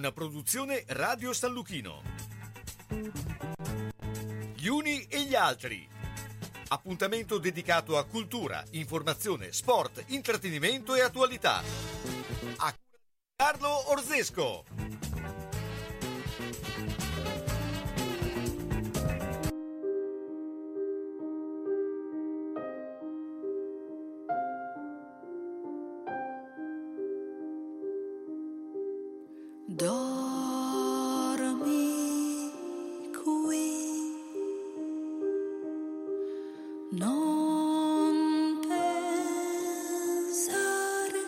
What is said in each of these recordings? una produzione Radio San Lucchino. Gli uni e gli altri. Appuntamento dedicato a cultura, informazione, sport, intrattenimento e attualità. A Carlo Orzesco. Dormi qui, non pensare,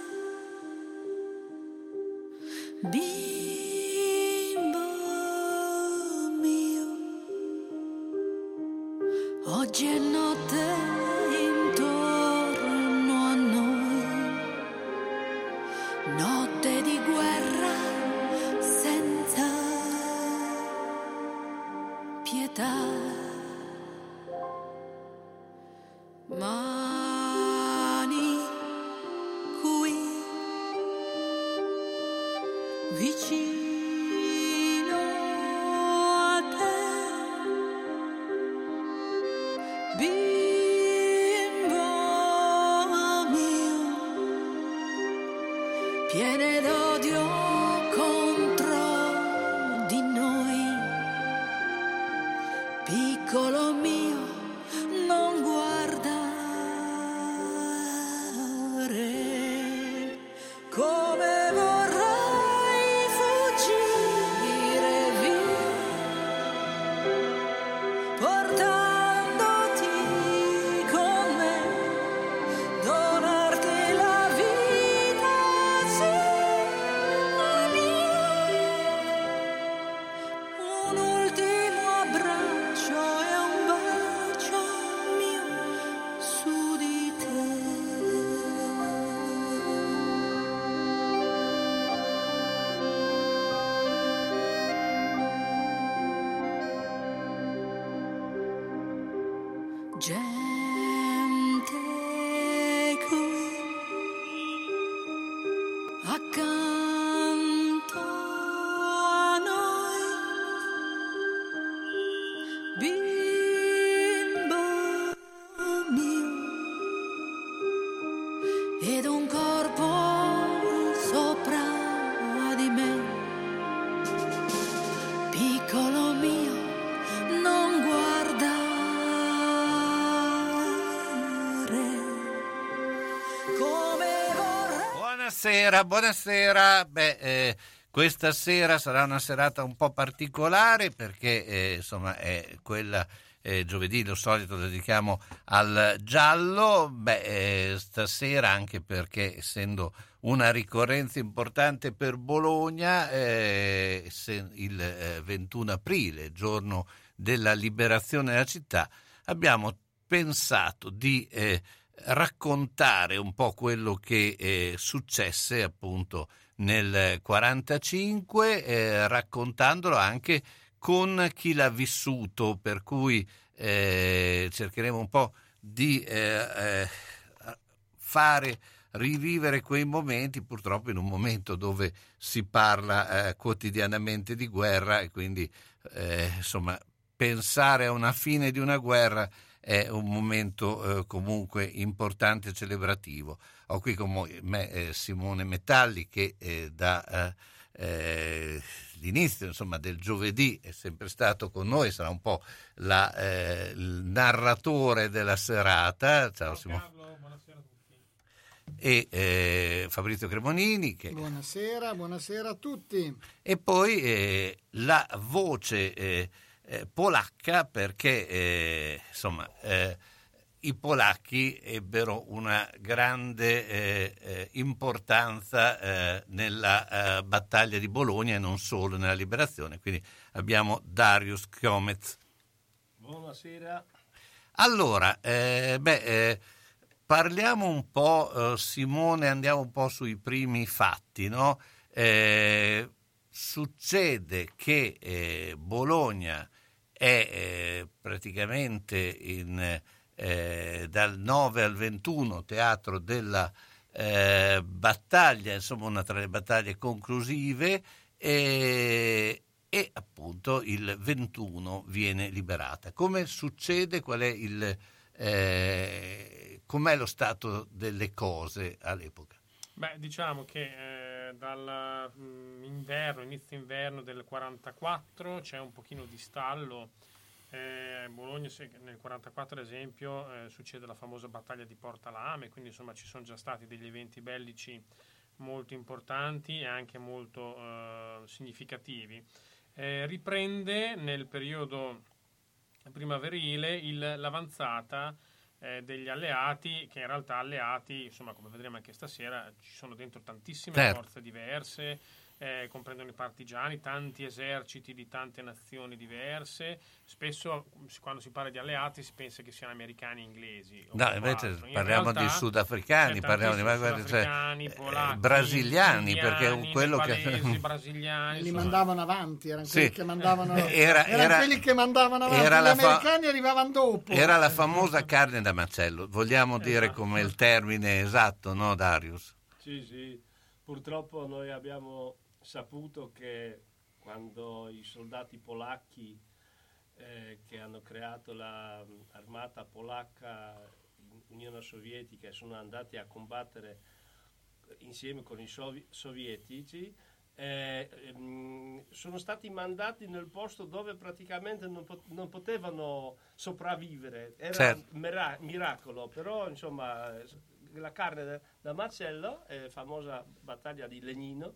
bimbo mio, oggi è notte intorno a noi, notte di guerra. Mani qui, vicino a te, bimbo mio, piene d'odio contro di noi, piccolo mio, non guardare come vorrei fuggire via, portandoti con me, donarti la vita sulla mia, un ultimo abbraccio. Gente qui, accanto a noi, bimbo mio, ed un corpo sopra di me, piccolo mio, non guardare. Buonasera. Beh, questa sera sarà una serata un po' particolare perché insomma è quella giovedì, lo solito dedichiamo al giallo. Beh, stasera anche perché essendo una ricorrenza importante per Bologna, il 21 aprile, giorno della liberazione della città, abbiamo pensato di raccontare un po' quello che successe appunto nel 45, raccontandolo anche con chi l'ha vissuto, per cui cercheremo un po' di fare rivivere quei momenti, purtroppo in un momento dove si parla quotidianamente di guerra e quindi insomma pensare a una fine di una guerra è un momento comunque importante e celebrativo. Ho qui con me Simone Metalli che dall'inizio insomma del giovedì è sempre stato con noi, sarà un po' il narratore della serata. Ciao Simone. Carlo, buonasera a tutti. E Fabrizio Cremonini che... Buonasera a tutti. E poi la voce polacca, perché i polacchi ebbero una grande importanza nella battaglia di Bologna e non solo nella liberazione, quindi abbiamo Darius Komet. Buonasera. Allora parliamo un po', Simone, andiamo un po' sui primi fatti, no? Succede che Bologna è praticamente dal 9 al 21 teatro della battaglia, insomma una tra le battaglie conclusive, e appunto il 21 viene liberata. Come succede? Qual è il com'è lo stato delle cose all'epoca? Beh, diciamo che dall'inverno, inizio inverno del 44 c'è un pochino di stallo. Bologna nel 44, ad esempio, succede la famosa battaglia di Porta Lame, quindi insomma ci sono già stati degli eventi bellici molto importanti e anche molto significativi. Riprende nel periodo primaverile l'avanzata degli alleati, che in realtà alleati, insomma, come vedremo anche stasera, ci sono dentro tantissime forze diverse, comprendono i partigiani, tanti eserciti di tante nazioni diverse. Spesso quando si parla di alleati si pensa che siano americani e inglesi. No, invece parliamo di sudafricani, parliamo di sudafricani, polacchi, brasiliani, perché quello che brasiliani li mandavano avanti, erano quelli che mandavano avanti, gli americani arrivavano dopo. Era la famosa carne da macello, vogliamo dire come il termine esatto, no Darius? Sì, sì. Purtroppo noi abbiamo saputo che quando i soldati polacchi che hanno creato l'armata polacca in Unione Sovietica sono andati a combattere insieme con i sovietici, sono stati mandati nel posto dove praticamente non potevano sopravvivere. Era miracolo, però insomma la carne da macello, famosa battaglia di Lenino,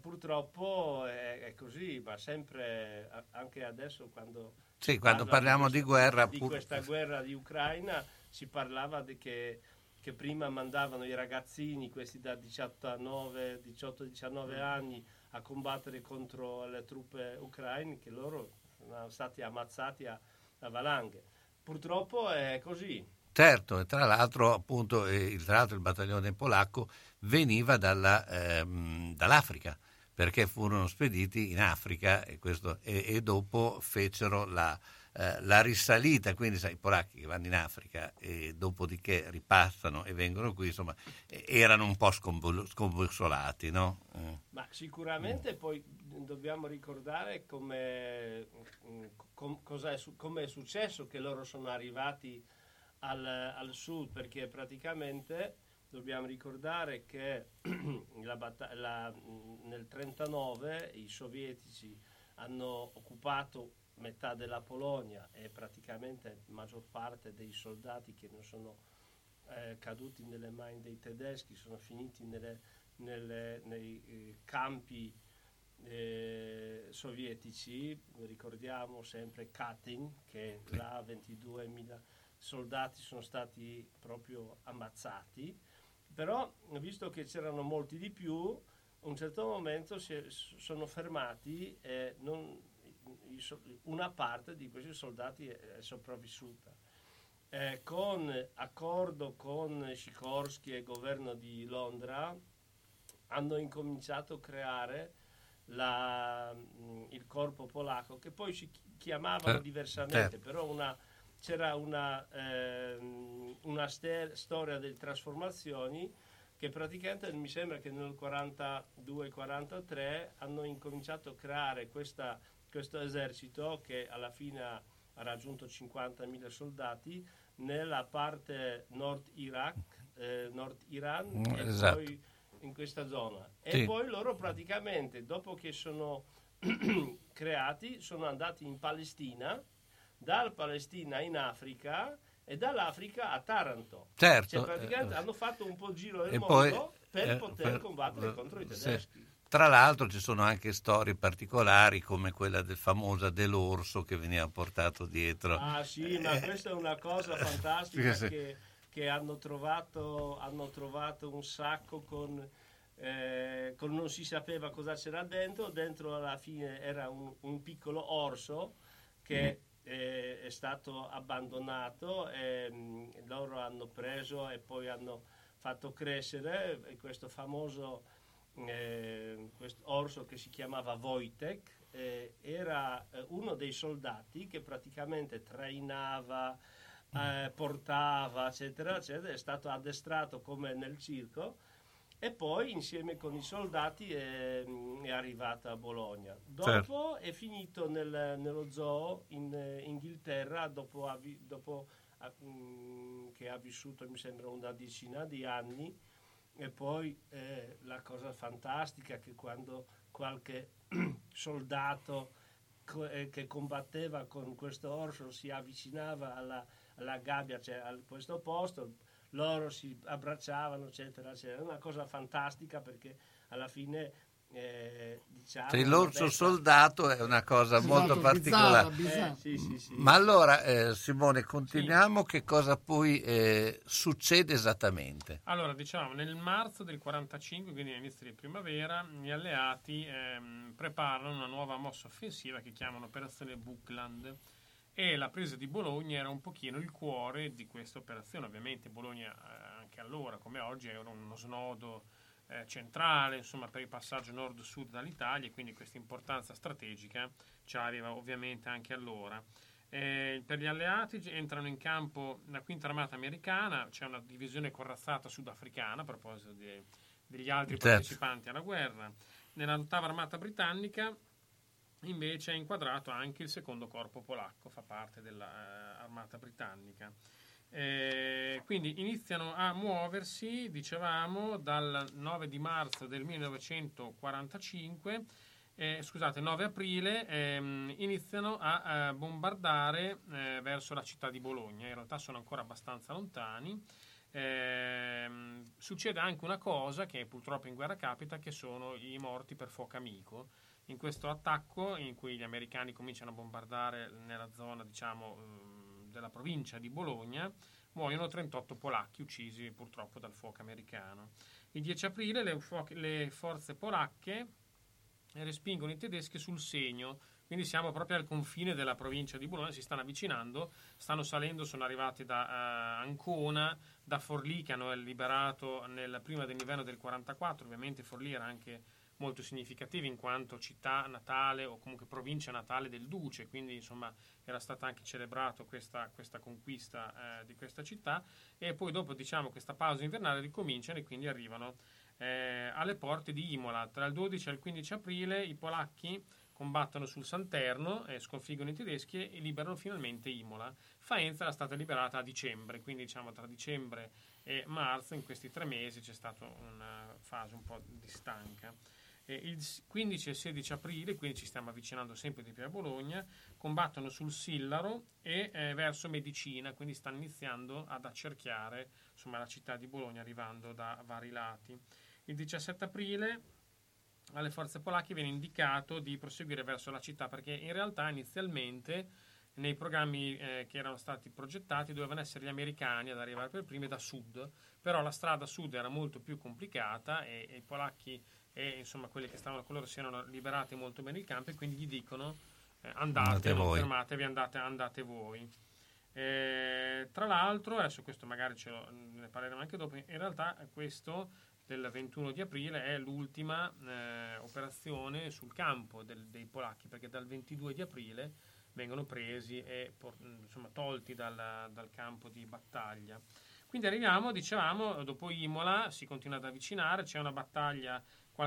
purtroppo è così, ma sempre anche adesso quando parliamo di guerra, di questa guerra di Ucraina, si parlava di che prima mandavano i ragazzini, questi da 18-19 anni, a combattere contro le truppe ucraine, che loro sono stati ammazzati a valanghe. Purtroppo è così. Certo, e tra l'altro appunto il battaglione polacco veniva dall'Africa, perché furono spediti in Africa e dopo fecero la risalita, quindi sai, i polacchi che vanno in Africa e dopodiché ripassano e vengono qui, insomma, erano un po' scombussolati, no? Ma sicuramente poi dobbiamo ricordare come è successo che loro sono arrivati al sud, perché praticamente dobbiamo ricordare che nel 1939 i sovietici hanno occupato metà della Polonia e praticamente la maggior parte dei soldati che non sono caduti nelle mani dei tedeschi sono finiti nei campi sovietici. Ricordiamo sempre Katyn, che là 22.000 soldati sono stati proprio ammazzati, però visto che c'erano molti di più, a un certo momento sono fermati e una parte di questi soldati è sopravvissuta. Con accordo con Sikorski e il governo di Londra hanno incominciato a creare il corpo polacco, che poi si chiamavano diversamente, però c'era una storia delle trasformazioni, che praticamente mi sembra che nel 42-43 hanno incominciato a creare questo esercito, che alla fine ha raggiunto 50.000 soldati nella parte nord Iraq, nord Iran, esatto, e poi in questa zona. Sì. E poi loro praticamente, dopo che sono creati, sono andati in Palestina, dal Palestina in Africa e dall'Africa a Taranto. Certo. Cioè praticamente hanno fatto un po' il giro del mondo per poter combattere contro i tedeschi. Sì. Tra l'altro ci sono anche storie particolari, come quella del famosa dell'orso che veniva portato dietro. Ah sì, ma questa è una cosa fantastica, sì. che hanno trovato un sacco con non si sapeva cosa c'era dentro, alla fine era un piccolo orso che è stato abbandonato, e loro hanno preso e poi hanno fatto crescere questo famoso questo orso che si chiamava Wojtek. Era uno dei soldati che praticamente trainava, portava, eccetera eccetera. È stato addestrato come nel circo e poi insieme con i soldati è arrivata a Bologna. Dopo certo. È finito nello zoo in Inghilterra dopo che ha vissuto, mi sembra, una decina di anni. E poi la cosa fantastica che quando qualche soldato che combatteva con questo orso si avvicinava alla gabbia, cioè a questo posto, loro si abbracciavano, eccetera, eccetera. È una cosa fantastica perché alla fine diciamo... Cioè, l'orso soldato è una cosa molto particolare. Bizzarra. Sì. Ma allora, Simone, continuiamo, sì. Che cosa poi succede esattamente? Allora, diciamo, nel marzo del 45, quindi all'inizio di primavera, gli alleati preparano una nuova mossa offensiva che chiamano Operazione Buckland. E la presa di Bologna era un pochino il cuore di questa operazione. Ovviamente Bologna anche allora come oggi era uno snodo centrale, insomma, per il passaggio nord-sud dall'Italia, e quindi questa importanza strategica ci arriva ovviamente anche allora. Per gli alleati entrano in campo la quinta armata americana, c'è una divisione corazzata sudafricana a proposito degli altri partecipanti alla guerra. Nella ottava armata britannica invece è inquadrato anche il secondo corpo polacco, fa parte dell'armata britannica. Quindi iniziano a muoversi, dicevamo, dal 9 di marzo del 1945, 9 aprile, iniziano a bombardare verso la città di Bologna. In realtà sono ancora abbastanza lontani. Succede anche una cosa che purtroppo in guerra capita, che sono i morti per fuoco amico. In questo attacco in cui gli americani cominciano a bombardare nella zona, diciamo, della provincia di Bologna, muoiono 38 polacchi uccisi purtroppo dal fuoco americano. Il 10 aprile le forze polacche respingono i tedeschi sul segno, quindi siamo proprio al confine della provincia di Bologna, si stanno avvicinando, stanno salendo, sono arrivati da Ancona, da Forlì, che hanno liberato prima dell'inverno del 44, ovviamente Forlì era anche molto significativi in quanto città natale o comunque provincia natale del Duce, quindi insomma era stata anche celebrata questa conquista di questa città. E poi dopo, diciamo, questa pausa invernale ricominciano e quindi arrivano alle porte di Imola. Tra il 12 e il 15 aprile i polacchi combattono sul Santerno, sconfiggono i tedeschi e liberano finalmente Imola. Faenza era stata liberata a dicembre, quindi diciamo tra dicembre e marzo, in questi 3 mesi c'è stata una fase un po' di stanca. Il 15 e 16 aprile, quindi ci stiamo avvicinando sempre di più a Bologna, combattono sul Sillaro e verso Medicina, quindi stanno iniziando ad accerchiare, insomma, la città di Bologna arrivando da vari lati. Il 17 aprile alle forze polacche viene indicato di proseguire verso la città, perché in realtà inizialmente nei programmi che erano stati progettati dovevano essere gli americani ad arrivare per primi da sud, però la strada sud era molto più complicata e i polacchi e insomma quelli che stavano con loro si erano liberati molto bene il campo, e quindi gli dicono andate, non fermatevi, andate voi. Tra l'altro, adesso questo magari ne parleremo anche dopo, in realtà questo del 21 di aprile è l'ultima operazione sul campo dei polacchi, perché dal 22 di aprile vengono presi e tolti dal campo di battaglia. Quindi arriviamo, dicevamo, dopo Imola si continua ad avvicinare, c'è una battaglia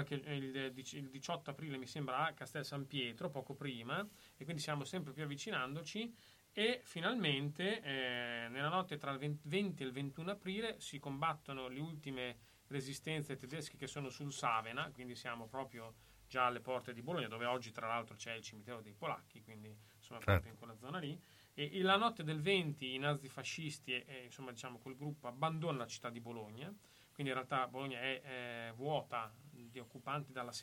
il 18 aprile mi sembra a Castel San Pietro, poco prima, e quindi siamo sempre più avvicinandoci, e finalmente nella notte tra il 20 e il 21 aprile si combattono le ultime resistenze tedesche che sono sul Savena, quindi siamo proprio già alle porte di Bologna, dove oggi tra l'altro c'è il cimitero dei polacchi, quindi insomma proprio in quella zona lì. E la notte del 20 i nazifascisti quel gruppo abbandona la città di Bologna, quindi in realtà Bologna è vuota di occupanti dalla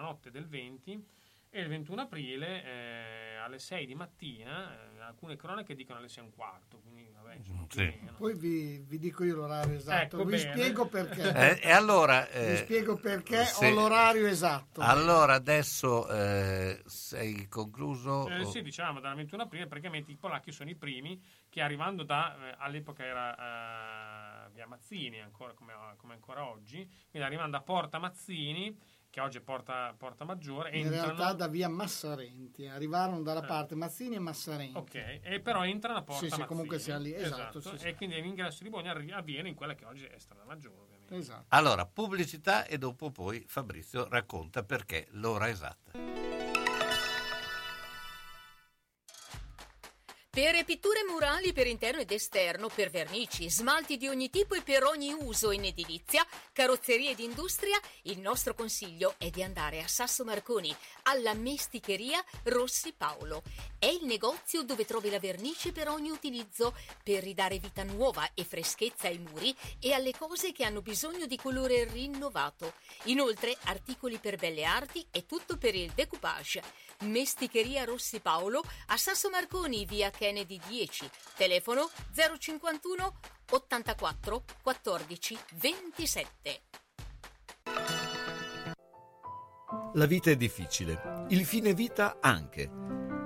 notte del 20, e il 21 aprile alle 6 di mattina, alcune cronache dicono alle 6:15, quindi vabbè, insomma, sì. Poi vi dico io l'orario esatto, spiego perché e allora vi spiego perché ho l'orario esatto. Allora adesso sei concluso? Sì, diciamo dal 21 aprile praticamente i polacchi sono i primi che, arrivando all'epoca era via Mazzini ancora come ancora oggi, quindi arrivando a Porta Mazzini, che oggi è Porta Maggiore, entrano... In realtà da via Massarenti, arrivarono dalla parte Mazzini e Massarenti. Ok, e però entrano a Porta Mazzini. Comunque sia lì, esatto. E quindi l'ingresso di Bologna avviene in quella che oggi è strada Maggiore, ovviamente. Esatto. Allora, pubblicità e dopo poi Fabrizio racconta perché l'ora esatta. Per pitture murali per interno ed esterno, per vernici, smalti di ogni tipo e per ogni uso in edilizia, carrozzerie ed industria, il nostro consiglio è di andare a Sasso Marconi, alla Mesticheria Rossi Paolo. È il negozio dove trovi la vernice per ogni utilizzo, per ridare vita nuova e freschezza ai muri e alle cose che hanno bisogno di colore rinnovato. Inoltre, articoli per belle arti e tutto per il decoupage. Mesticheria Rossi Paolo, a Sasso Marconi, via Kennedy 10, telefono 051 84 14 27. La vita è difficile, il fine vita anche.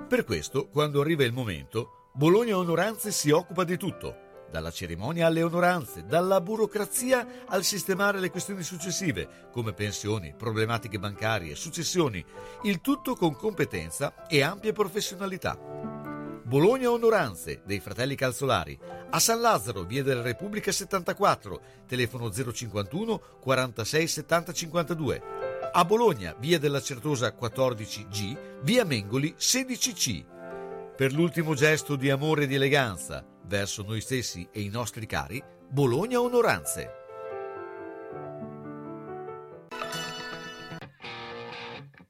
Per questo, quando arriva il momento, Bologna Onoranze si occupa di tutto. Dalla cerimonia alle onoranze, dalla burocrazia al sistemare le questioni successive, come pensioni, problematiche bancarie, successioni, il tutto con competenza e ampie professionalità. Bologna Onoranze, dei fratelli Calzolari, a San Lazzaro, via della Repubblica 74, telefono 051 46 70 52. A Bologna, via della Certosa 14G, via Mengoli 16C. Per l'ultimo gesto di amore e di eleganza verso noi stessi e i nostri cari, Bologna Onoranze.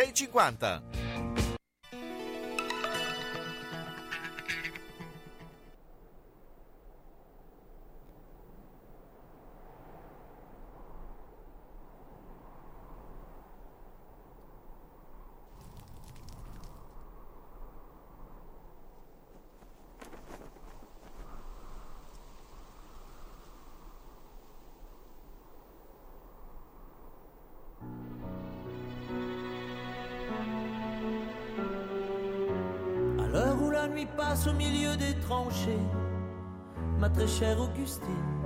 650. Au milieu des tranchées, ma très chère Augustine,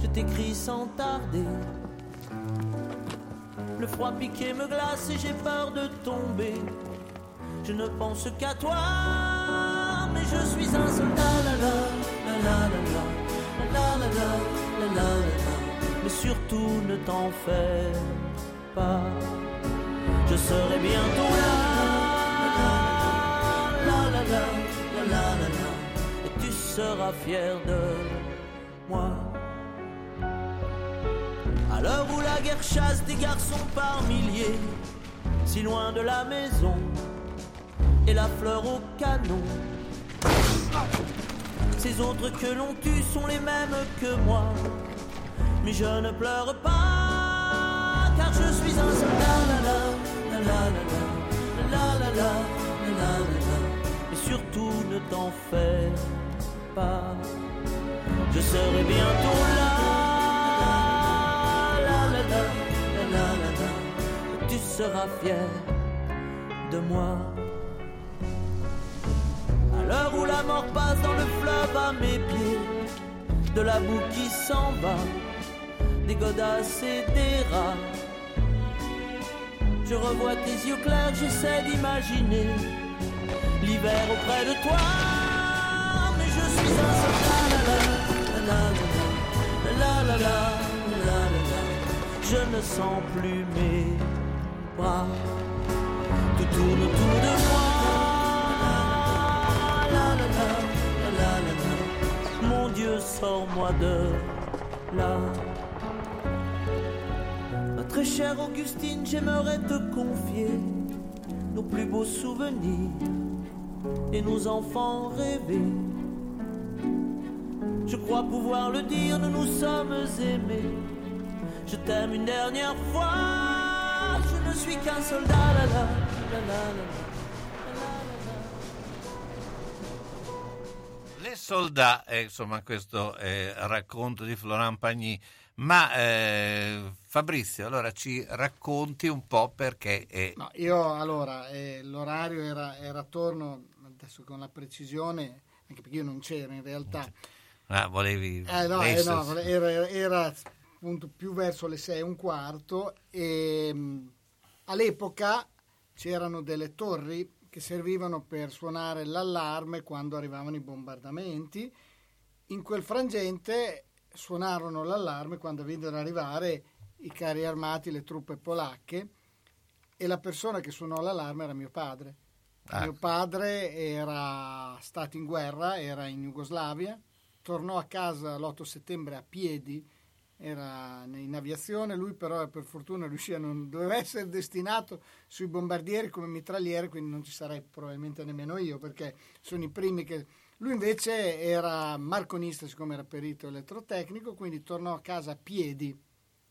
je t'écris sans tarder. Le froid piqué me glace et j'ai peur de tomber. Je ne pense qu'à toi, mais je suis un soldat. La la la la la la la la. Mais surtout ne t'en fais pas, je serai bientôt là. La la la la. La, la, la, et tu seras fier de moi. À l'heure où la guerre chasse des garçons par milliers, si loin de la maison, et la fleur au canon. Ces autres que l'on tue sont les mêmes que moi, mais je ne pleure pas, car je suis un soldat. La la la la la la la la la. Surtout ne t'en fais pas, je serai bientôt là. La la la la la la la. Tu seras fier de moi. À l'heure où la mort passe dans le fleuve à mes pieds, de la boue qui s'en va, des godasses et des rats. Je revois tes yeux clairs, j'essaie d'imaginer l'hiver auprès de toi, mais je suis un soldat. La la la la la la la la. Je ne sens plus mes bras, tout tourne autour de moi. La la la la la la. Mon Dieu, sors-moi de là. Notre chère Augustine, j'aimerais te confier nos plus beaux souvenirs et nos enfants rêvés. Je crois pouvoir le dire, nous nous sommes aimés. Je t'aime une dernière fois, je ne suis qu'un soldat. La la la la la. Le soldat, insomma, questo racconto di Florent Pagny. Ma Fabrizio, allora ci racconti un po' perché è... No, io allora l'orario era attorno, adesso con la precisione, anche perché io non c'ero in realtà. Ah, volevi... era appunto più verso le 6:15 e all'epoca c'erano delle torri che servivano per suonare l'allarme quando arrivavano i bombardamenti. In quel frangente suonarono l'allarme quando videro arrivare i carri armati, le truppe polacche, e la persona che suonò l'allarme era mio padre. Ah. Mio padre era stato in guerra, era in Jugoslavia, tornò a casa l'8 settembre a piedi, era in aviazione, lui però per fortuna riuscì a non... doveva essere destinato sui bombardieri come mitragliere, quindi non ci sarei probabilmente nemmeno io, perché sono i primi che... Lui invece era marconista, siccome era perito elettrotecnico, quindi tornò a casa a piedi,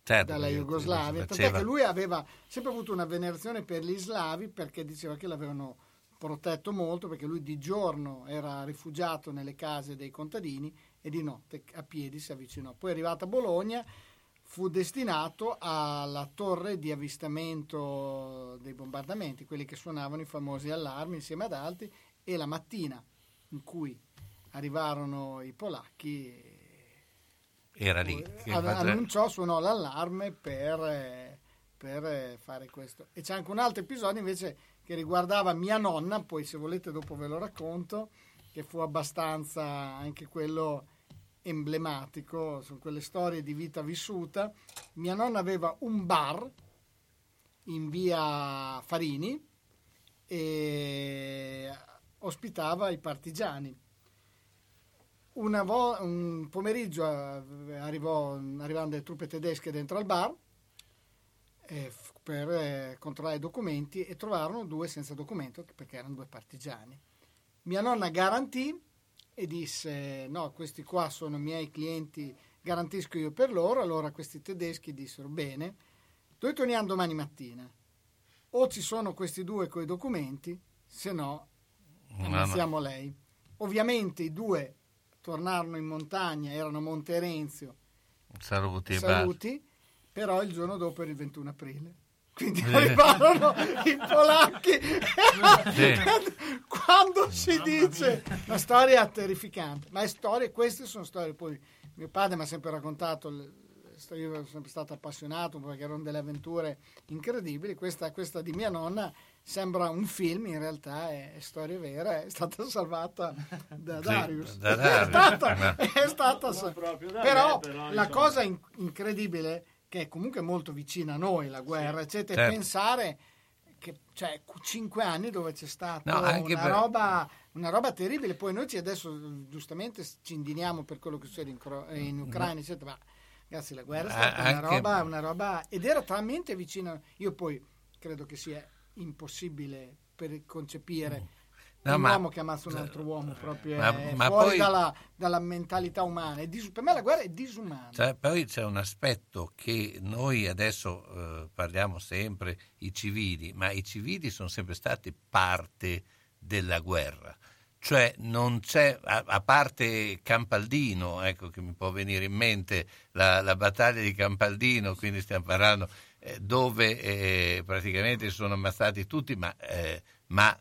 certo, dalla Jugoslavia. Tant'è che lui aveva sempre avuto una venerazione per gli slavi, perché diceva che l'avevano protetto molto, perché lui di giorno era rifugiato nelle case dei contadini e di notte a piedi si avvicinò. Poi, arrivato a Bologna, fu destinato alla torre di avvistamento dei bombardamenti, quelli che suonavano i famosi allarmi insieme ad altri, e la mattina in cui arrivarono i polacchi era lì che annunciò, suonò l'allarme per fare questo. E c'è anche un altro episodio invece che riguardava mia nonna, poi se volete dopo ve lo racconto, che fu abbastanza anche quello emblematico. Sono quelle storie di vita vissuta. Mia nonna aveva un bar in via Farini e ospitava i partigiani. Un pomeriggio arrivarono delle truppe tedesche dentro al bar per controllare i documenti e trovarono due senza documento, perché erano due partigiani. Mia nonna garantì e disse: no, questi qua sono miei clienti, garantisco io per loro. Allora questi tedeschi dissero: bene, noi torniamo domani mattina, o ci sono questi due coi documenti, se no iniziamo lei. Ovviamente i due tornarono in montagna, erano Monte Renzio, saluti, però il giorno dopo era il 21 aprile, quindi arrivarono i polacchi. Quando si dice una storia terrificante, ma queste sono storie. Poi mio padre mi ha sempre raccontato, io sono sempre stato appassionato perché erano delle avventure incredibili. Questa di mia nonna sembra un film, in realtà è storia vera, è stata salvata da Darius. Sì, da Darius. È stata salvata. Però la cosa incredibile, che è comunque molto vicina a noi la guerra, sì, eccetera, certo. Pensare che 5 anni dove c'è stata una roba terribile. Poi noi adesso giustamente ci indigniamo per quello che succede in Ucraina, no, eccetera, ma ragazzi, la guerra è stata una roba ed era talmente vicina. Io poi credo che sia impossibile per concepire un uomo che ammazza un altro uomo, proprio fuori poi, dalla mentalità umana. Per me la guerra è disumana. Poi c'è un aspetto che noi adesso parliamo sempre i civili, ma i civili sono sempre stati parte della guerra. Cioè non c'è, a parte Campaldino, ecco che mi può venire in mente la battaglia di Campaldino, quindi stiamo parlando dove praticamente sono ammazzati tutti, ma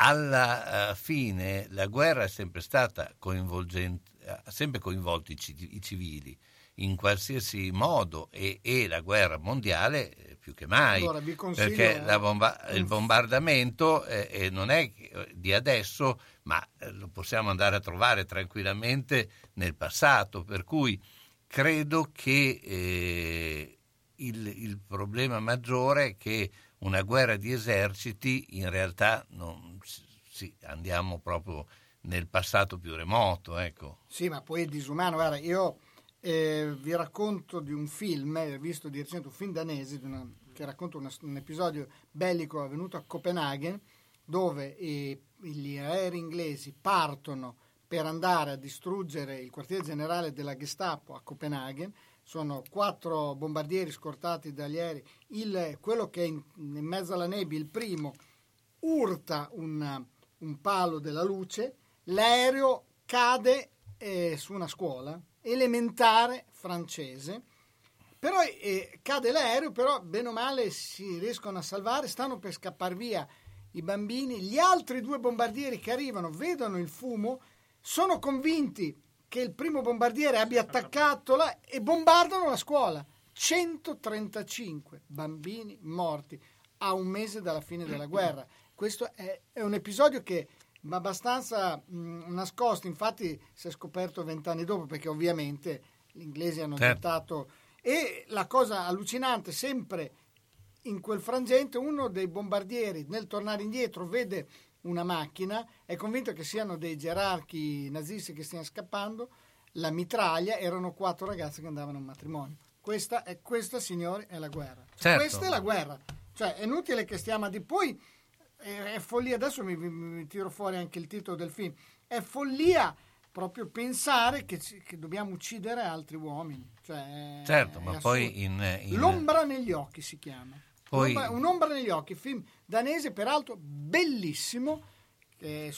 alla fine la guerra è sempre stata coinvolgente, ha sempre coinvolto i civili in qualsiasi modo, e la guerra mondiale più che mai. Allora, vi consiglio, perché il bombardamento non è di adesso, ma lo possiamo andare a trovare tranquillamente nel passato, per cui credo che il problema maggiore è che una guerra di eserciti in realtà andiamo proprio nel passato più remoto, ecco. Sì, ma poi è disumano. Guarda, io vi racconto di un film, visto di recente, un film danese che racconta un episodio bellico avvenuto a Copenaghen, dove gli aerei inglesi partono per andare a distruggere il quartier generale della Gestapo a Copenaghen. Sono 4 bombardieri scortati dagli aerei. Quello che è in mezzo alla nebbia, il primo, urta un palo della luce, l'aereo cade su una scuola elementare francese, Però cade l'aereo, però bene o male si riescono a salvare, stanno per scappare via i bambini. Gli altri due bombardieri che arrivano vedono il fumo, sono convinti che il primo bombardiere abbia attaccato e bombardano la scuola. 135 bambini morti a un mese dalla fine della guerra. Questo è un episodio che ma abbastanza nascosto, infatti si è scoperto 20 anni dopo, perché ovviamente gli inglesi hanno tentato. E la cosa allucinante, sempre in quel frangente, uno dei bombardieri nel tornare indietro vede una macchina, è convinto che siano dei gerarchi nazisti che stiano scappando, la mitraglia, erano 4 ragazzi che andavano a un matrimonio. Questa, signori, è la guerra. Certo. Questa è la guerra, cioè è inutile che stiamo a di poi. È follia, adesso mi tiro fuori anche il titolo del film, è follia proprio pensare che dobbiamo uccidere altri uomini, cioè, certo, ma assurdo. Poi L'ombra negli occhi si chiama, poi... Un'ombra negli occhi, film danese peraltro bellissimo, che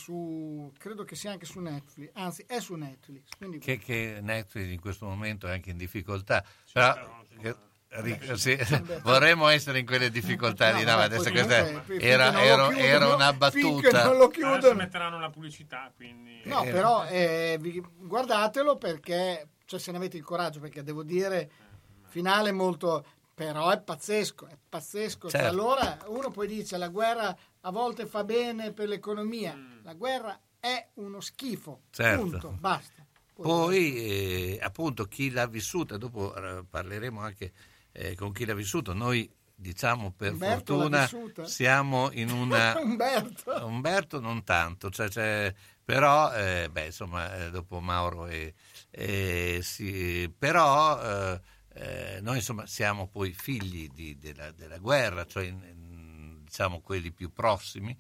credo che sia anche su Netflix, anzi è su Netflix, quindi... che Netflix in questo momento è anche in difficoltà, però... Sì, vorremmo essere in quelle difficoltà di adesso era una battuta. Non lo chiudono, adesso metteranno la pubblicità, quindi però guardatelo, perché cioè, se ne avete il coraggio, perché devo dire finale molto, però è pazzesco. Certo. Cioè, allora uno poi dice la guerra a volte fa bene per l'economia, la guerra è uno schifo, certo. Punto, basta. Poi appunto chi l'ha vissuta, dopo parleremo anche con chi l'ha vissuto. Noi diciamo per Umberto fortuna siamo in una Umberto non tanto, cioè, però insomma dopo Mauro sì, però noi insomma siamo poi figli della guerra, cioè diciamo quelli più prossimi.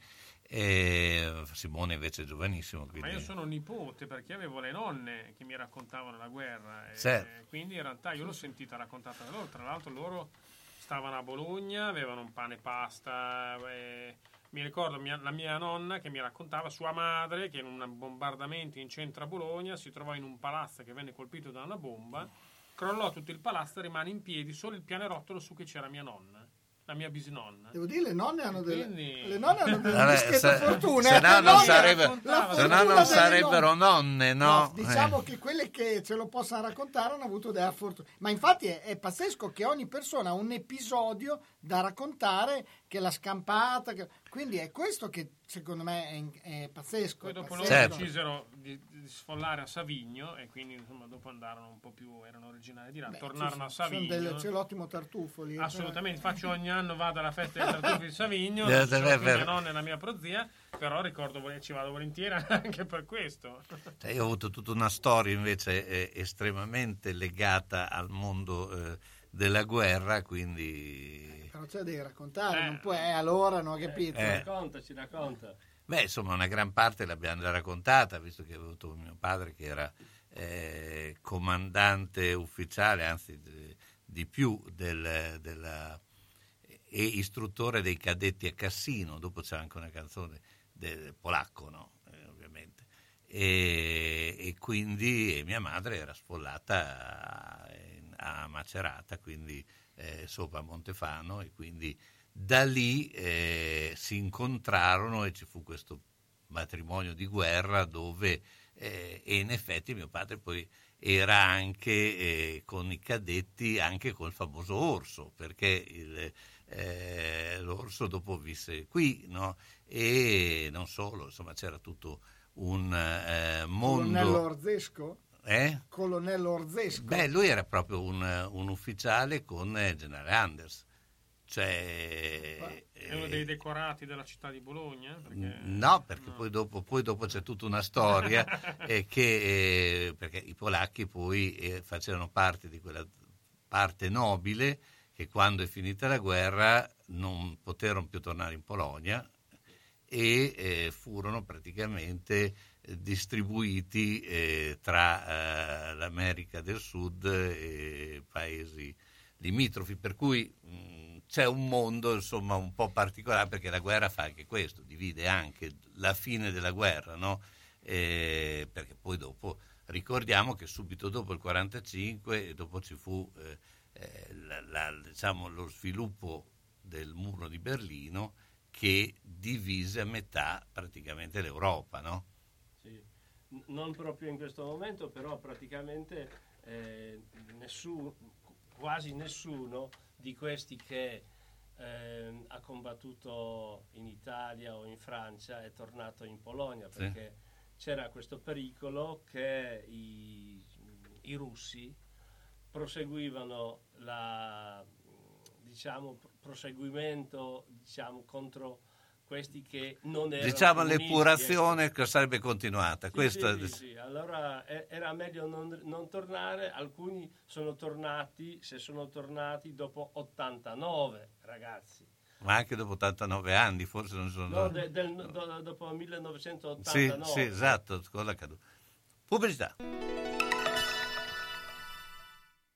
Simone invece è giovanissimo, quindi... ma io sono nipote, perché avevo le nonne che mi raccontavano la guerra, certo. E quindi in realtà io l'ho sentita raccontata da loro. Tra l'altro loro stavano a Bologna, avevano un pane e pasta, mi ricordo la mia nonna che mi raccontava sua madre che in un bombardamento in centro a Bologna si trovò in un palazzo che venne colpito da una bomba, crollò tutto il palazzo, rimane in piedi solo il pianerottolo su che c'era mia nonna, la mia bisnonna. Devo dire, le nonne hanno delle discrete fortune. Se no non sarebbero nonne, no? Diciamo che quelle che ce lo possano raccontare hanno avuto della fortuna. Ma infatti è pazzesco che ogni persona ha un episodio da raccontare, che la scampata, quindi è questo che secondo me è pazzesco. Poi dopo loro decisero di sfollare a Savigno, e quindi insomma dopo andarono un po' più, erano originali di là, tornarono a Savigno. C'è l'ottimo tartufo lì. Assolutamente, faccio ogni anno, vado alla festa del tartufo di Savigno, mia nonna e la mia prozia, però ricordo ci vado volentieri anche per questo. Cioè, io ho avuto tutta una storia invece estremamente legata al mondo della guerra, quindi... Però ce la devi raccontare, non puoi, allora non ho capito. Raccontaci. Beh, insomma, una gran parte l'abbiamo già raccontata, visto che avevo avuto mio padre che era comandante ufficiale, anzi di più, e istruttore dei cadetti a Cassino. Dopo c'è anche una canzone del polacco, no? Ovviamente. E quindi mia madre era sfollata a Macerata, quindi... sopra Montefano, e quindi da lì si incontrarono e ci fu questo matrimonio di guerra dove e in effetti mio padre poi era anche con i cadetti, anche col famoso Orso, perché l'Orso dopo visse qui, no? E non solo, insomma c'era tutto un mondo. Colonnello Orzesco? Colonnello Orzesco. Beh, lui era proprio un ufficiale con generale Anders, cioè è uno dei decorati della città di Bologna, perché no. Poi dopo c'è tutta una storia perché i polacchi poi facevano parte di quella parte nobile che quando è finita la guerra non poterono più tornare in Polonia e furono praticamente distribuiti tra l'America del Sud e paesi limitrofi, per cui c'è un mondo insomma un po' particolare, perché la guerra fa anche questo, divide anche la fine della guerra, no? Perché poi dopo ricordiamo che subito dopo il 45 dopo ci fu lo sviluppo del muro di Berlino, che divise a metà praticamente l'Europa, no? Sì. Non proprio in questo momento, però praticamente quasi nessuno di questi che ha combattuto in Italia o in Francia è tornato in Polonia, perché sì, c'era questo pericolo che i russi proseguivano il proseguimento contro questi che non erano, diciamo, l'epurazione che sarebbe continuata. Sì. Allora era meglio non tornare. Alcuni sono tornati, se sono tornati dopo 89, ragazzi, ma anche dopo 89 anni forse non sono, dopo 1989. Sì, esatto, con la caduta. Pubblicità.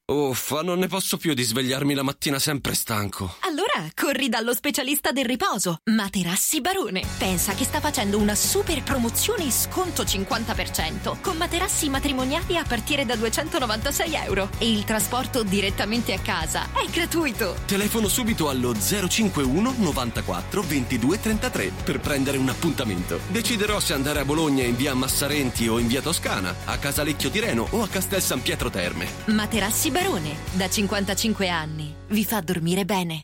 Uffa, non ne posso più di svegliarmi la mattina sempre stanco. Allora corri dallo specialista del riposo, Materassi Barone. Pensa che sta facendo una super promozione e sconto 50% con materassi matrimoniali a partire da €296 e il trasporto direttamente a casa è gratuito. Telefono subito allo 051 94 22 33 per prendere un appuntamento. Deciderò se andare a Bologna in via Massarenti o in via Toscana, a Casalecchio di Reno o a Castel San Pietro Terme. Materassi Barone, da 55 anni, vi fa dormire bene.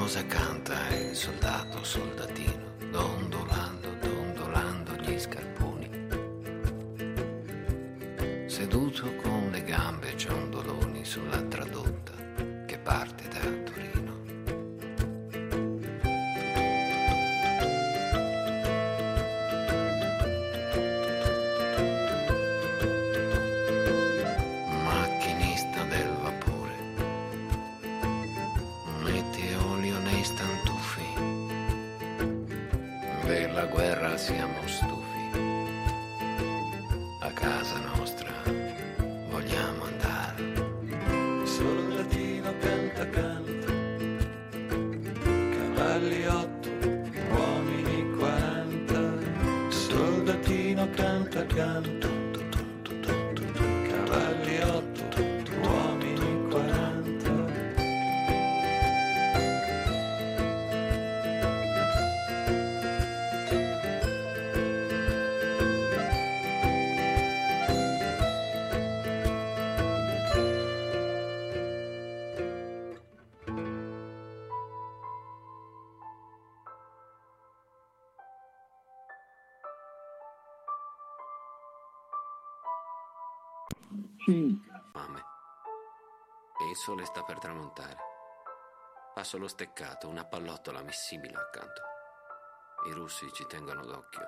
Cosa canta il soldatino, dondolando gli scarponi. Seduto con le gambe ciondoloni sulla tradotta che parte da Torino. Siamo stufi, a casa nostra vogliamo andare. Soldatino canta, cavalli 8, uomini 40. Soldatino canta, cavalli 8, uomini 40. Il sole sta per tramontare. Passo lo steccato, una pallottola mi simila accanto. I russi ci tengono d'occhio.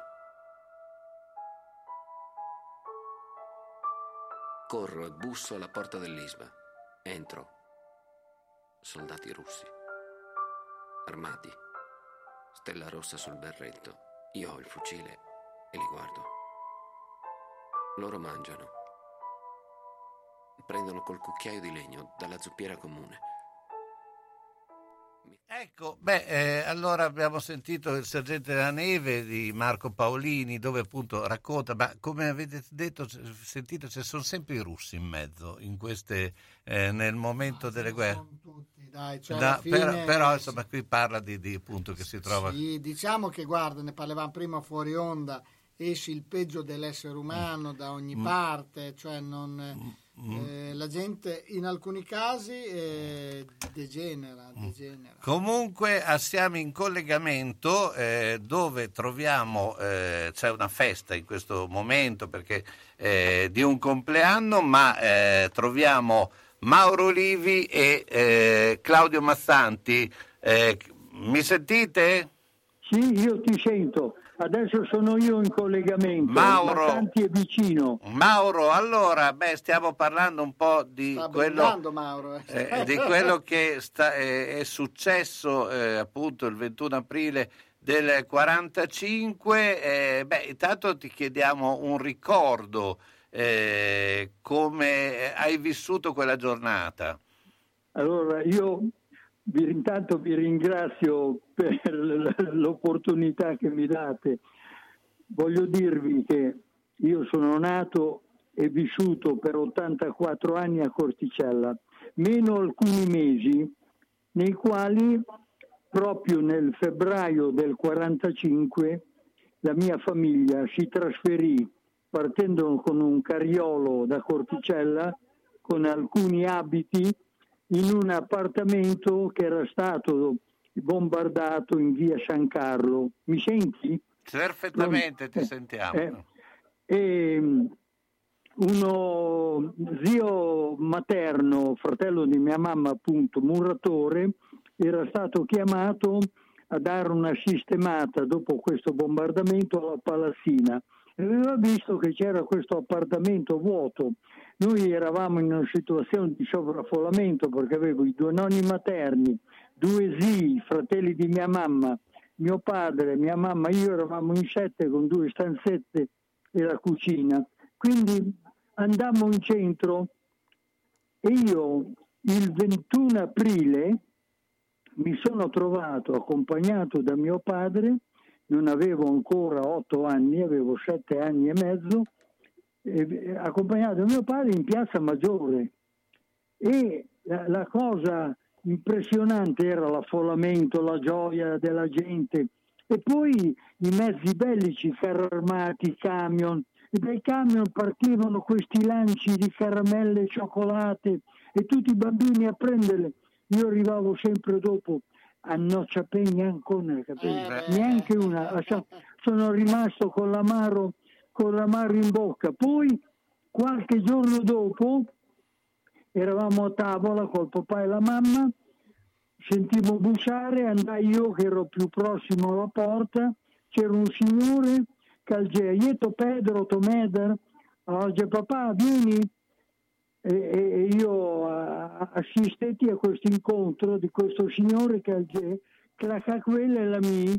Corro e busso alla porta dell'Isba. Entro. Soldati russi, armati, stella rossa sul berretto. Io ho il fucile e li guardo. Loro mangiano. Prendono col cucchiaio di legno dalla zuppiera comune. Ecco, allora abbiamo sentito Il sergente della neve di Marco Paolini, dove appunto racconta, ma come avete detto, sentito, ci sono sempre i russi in mezzo in queste nel momento delle guerre. Non tutti, dai, cioè alla fine, però insomma qui parla di appunto che si trova. Sì, diciamo che guarda, ne parlavamo prima fuori onda, esce il peggio dell'essere umano da ogni parte, cioè non la gente in alcuni casi degenera. Comunque siamo in collegamento dove troviamo c'è una festa in questo momento, perché di un compleanno, ma troviamo Mauro Livi e Claudio Mazzanti. Mi sentite? Sì, io ti sento. Adesso sono io in collegamento, Mauro, Mazzanti è vicino. Mauro, allora, stiamo parlando un po' di quello che è successo appunto il 21 aprile del 45. Intanto ti chiediamo un ricordo, come hai vissuto quella giornata? Allora, intanto vi ringrazio per l'opportunità che mi date. Voglio dirvi che io sono nato e vissuto per 84 anni a Corticella, meno alcuni mesi nei quali proprio nel febbraio del 45 la mia famiglia si trasferì partendo con un carriolo da Corticella con alcuni abiti in un appartamento che era stato bombardato in via San Carlo. Mi senti? Perfettamente, ti sentiamo. Uno zio materno, fratello di mia mamma appunto, muratore, era stato chiamato a dare una sistemata dopo questo bombardamento alla palazzina. Aveva visto che c'era questo appartamento vuoto. Noi eravamo in una situazione di sovraffollamento perché avevo i due nonni materni, due zii, fratelli di mia mamma, mio padre, mia mamma, io eravamo in 7 con 2 stanzette e la cucina. Quindi andammo in centro e io il 21 aprile mi sono trovato accompagnato da mio padre. Non avevo ancora 8 anni, avevo 7 anni e mezzo, accompagnato da mio padre in Piazza Maggiore. E la cosa impressionante era l'affollamento, la gioia della gente e poi i mezzi bellici, carri armati, camion. E dai camion partivano questi lanci di caramelle e cioccolate e tutti i bambini a prenderle. Io arrivavo sempre dopo. A Nocciapegna Ancona, neanche una. Sono rimasto con l'amaro in bocca. Poi qualche giorno dopo eravamo a tavola col papà e la mamma, sentivo bussare, andai io che ero più prossimo alla porta, c'era un signore che algeaieto Pedro Tomeder, oggi papà vieni. E io assistetti a questo incontro di questo signore che la Caquella e la Mi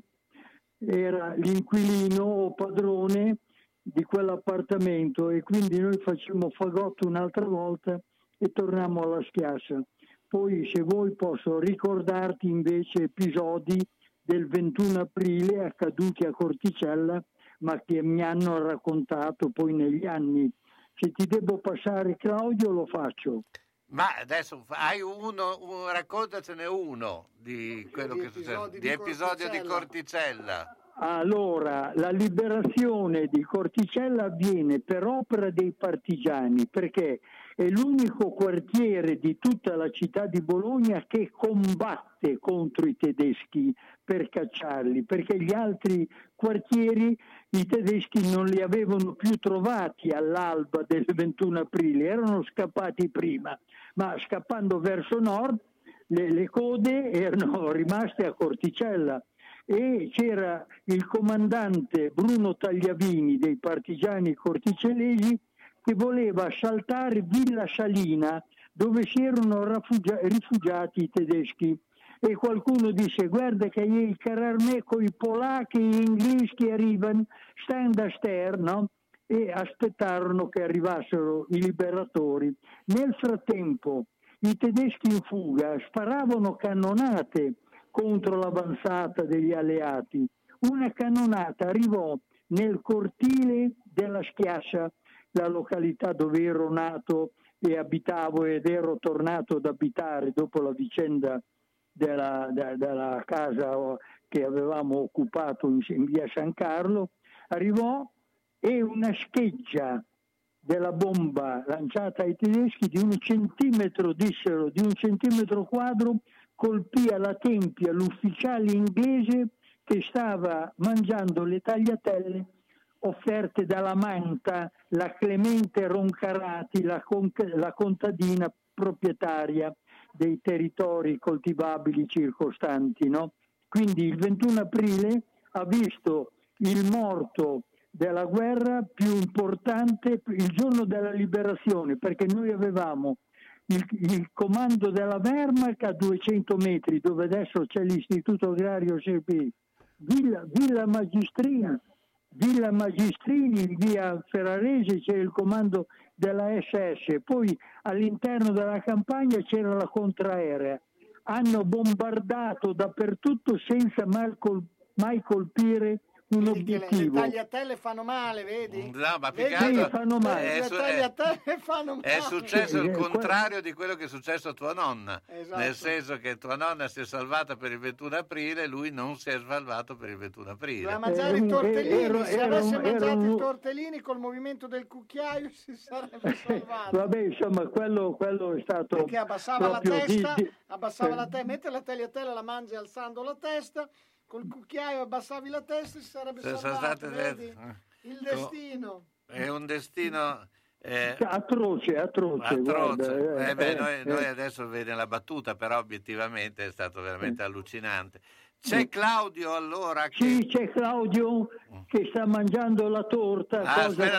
era l'inquilino o padrone di quell'appartamento e quindi noi facemmo fagotto un'altra volta e tornammo alla Schiaccia. Poi se voi posso ricordarti invece episodi del 21 aprile accaduti a Corticella ma che mi hanno raccontato poi negli anni. Se ti devo passare Claudio lo faccio. Ma adesso hai uno, raccontacene uno di quello che succede, di episodio di Corticella. Allora, la liberazione di Corticella avviene per opera dei partigiani perché è l'unico quartiere di tutta la città di Bologna che combatte contro i tedeschi per cacciarli, perché gli altri quartieri i tedeschi non li avevano più trovati all'alba del 21 aprile, erano scappati prima, ma scappando verso nord le code erano rimaste a Corticella. E c'era il comandante Bruno Tagliavini dei partigiani corticellesi che voleva assaltare Villa Salina dove si erano rifugiati i tedeschi e qualcuno disse guarda che i cararme con i polacchi e gli inglesi che arrivano stanno da sterno e aspettarono che arrivassero i liberatori. Nel frattempo i tedeschi in fuga sparavano cannonate contro l'avanzata degli alleati. Una cannonata arrivò nel cortile della Schiaccia, la località dove ero nato e abitavo ed ero tornato ad abitare dopo la vicenda della casa che avevamo occupato in via San Carlo. Arrivò e una scheggia della bomba lanciata ai tedeschi di 1 centimetro, dissero, di 1 centimetro quadro, colpì alla tempia l'ufficiale inglese che stava mangiando le tagliatelle offerte dalla Manta, la Clemente Roncarati, la contadina proprietaria dei territori coltivabili circostanti, no? Quindi il 21 aprile ha visto il morto della guerra più importante il giorno della liberazione, perché noi avevamo il comando della Wehrmacht a 200 metri, dove adesso c'è l'istituto agrario CB, Villa Magistrini in via Ferrarese c'era il comando della SS, poi all'interno della campagna c'era la contraerea. Hanno bombardato dappertutto senza mai colpire un obiettivo. Le tagliatelle fanno male, vedi? No, ma piccato, fanno male. È successo il contrario di quello che è successo a tua nonna, esatto. Nel senso che tua nonna si è salvata per il 21 aprile, lui non si è salvato per il 21 aprile. Doveva mangiare i tortellini, se avesse mangiato i tortellini col movimento del cucchiaio si sarebbe salvato. Vabbè, insomma, quello è stato... Perché abbassava la testa, mentre la tagliatella la mangi alzando la testa, col cucchiaio abbassavi la testa e si sarebbe salvato, vedi? Il destino. È un destino... atroce. Guarda, noi adesso vediamo la battuta, però obiettivamente è stato veramente allucinante. C'è Claudio allora? Sì, c'è Claudio che sta mangiando la torta.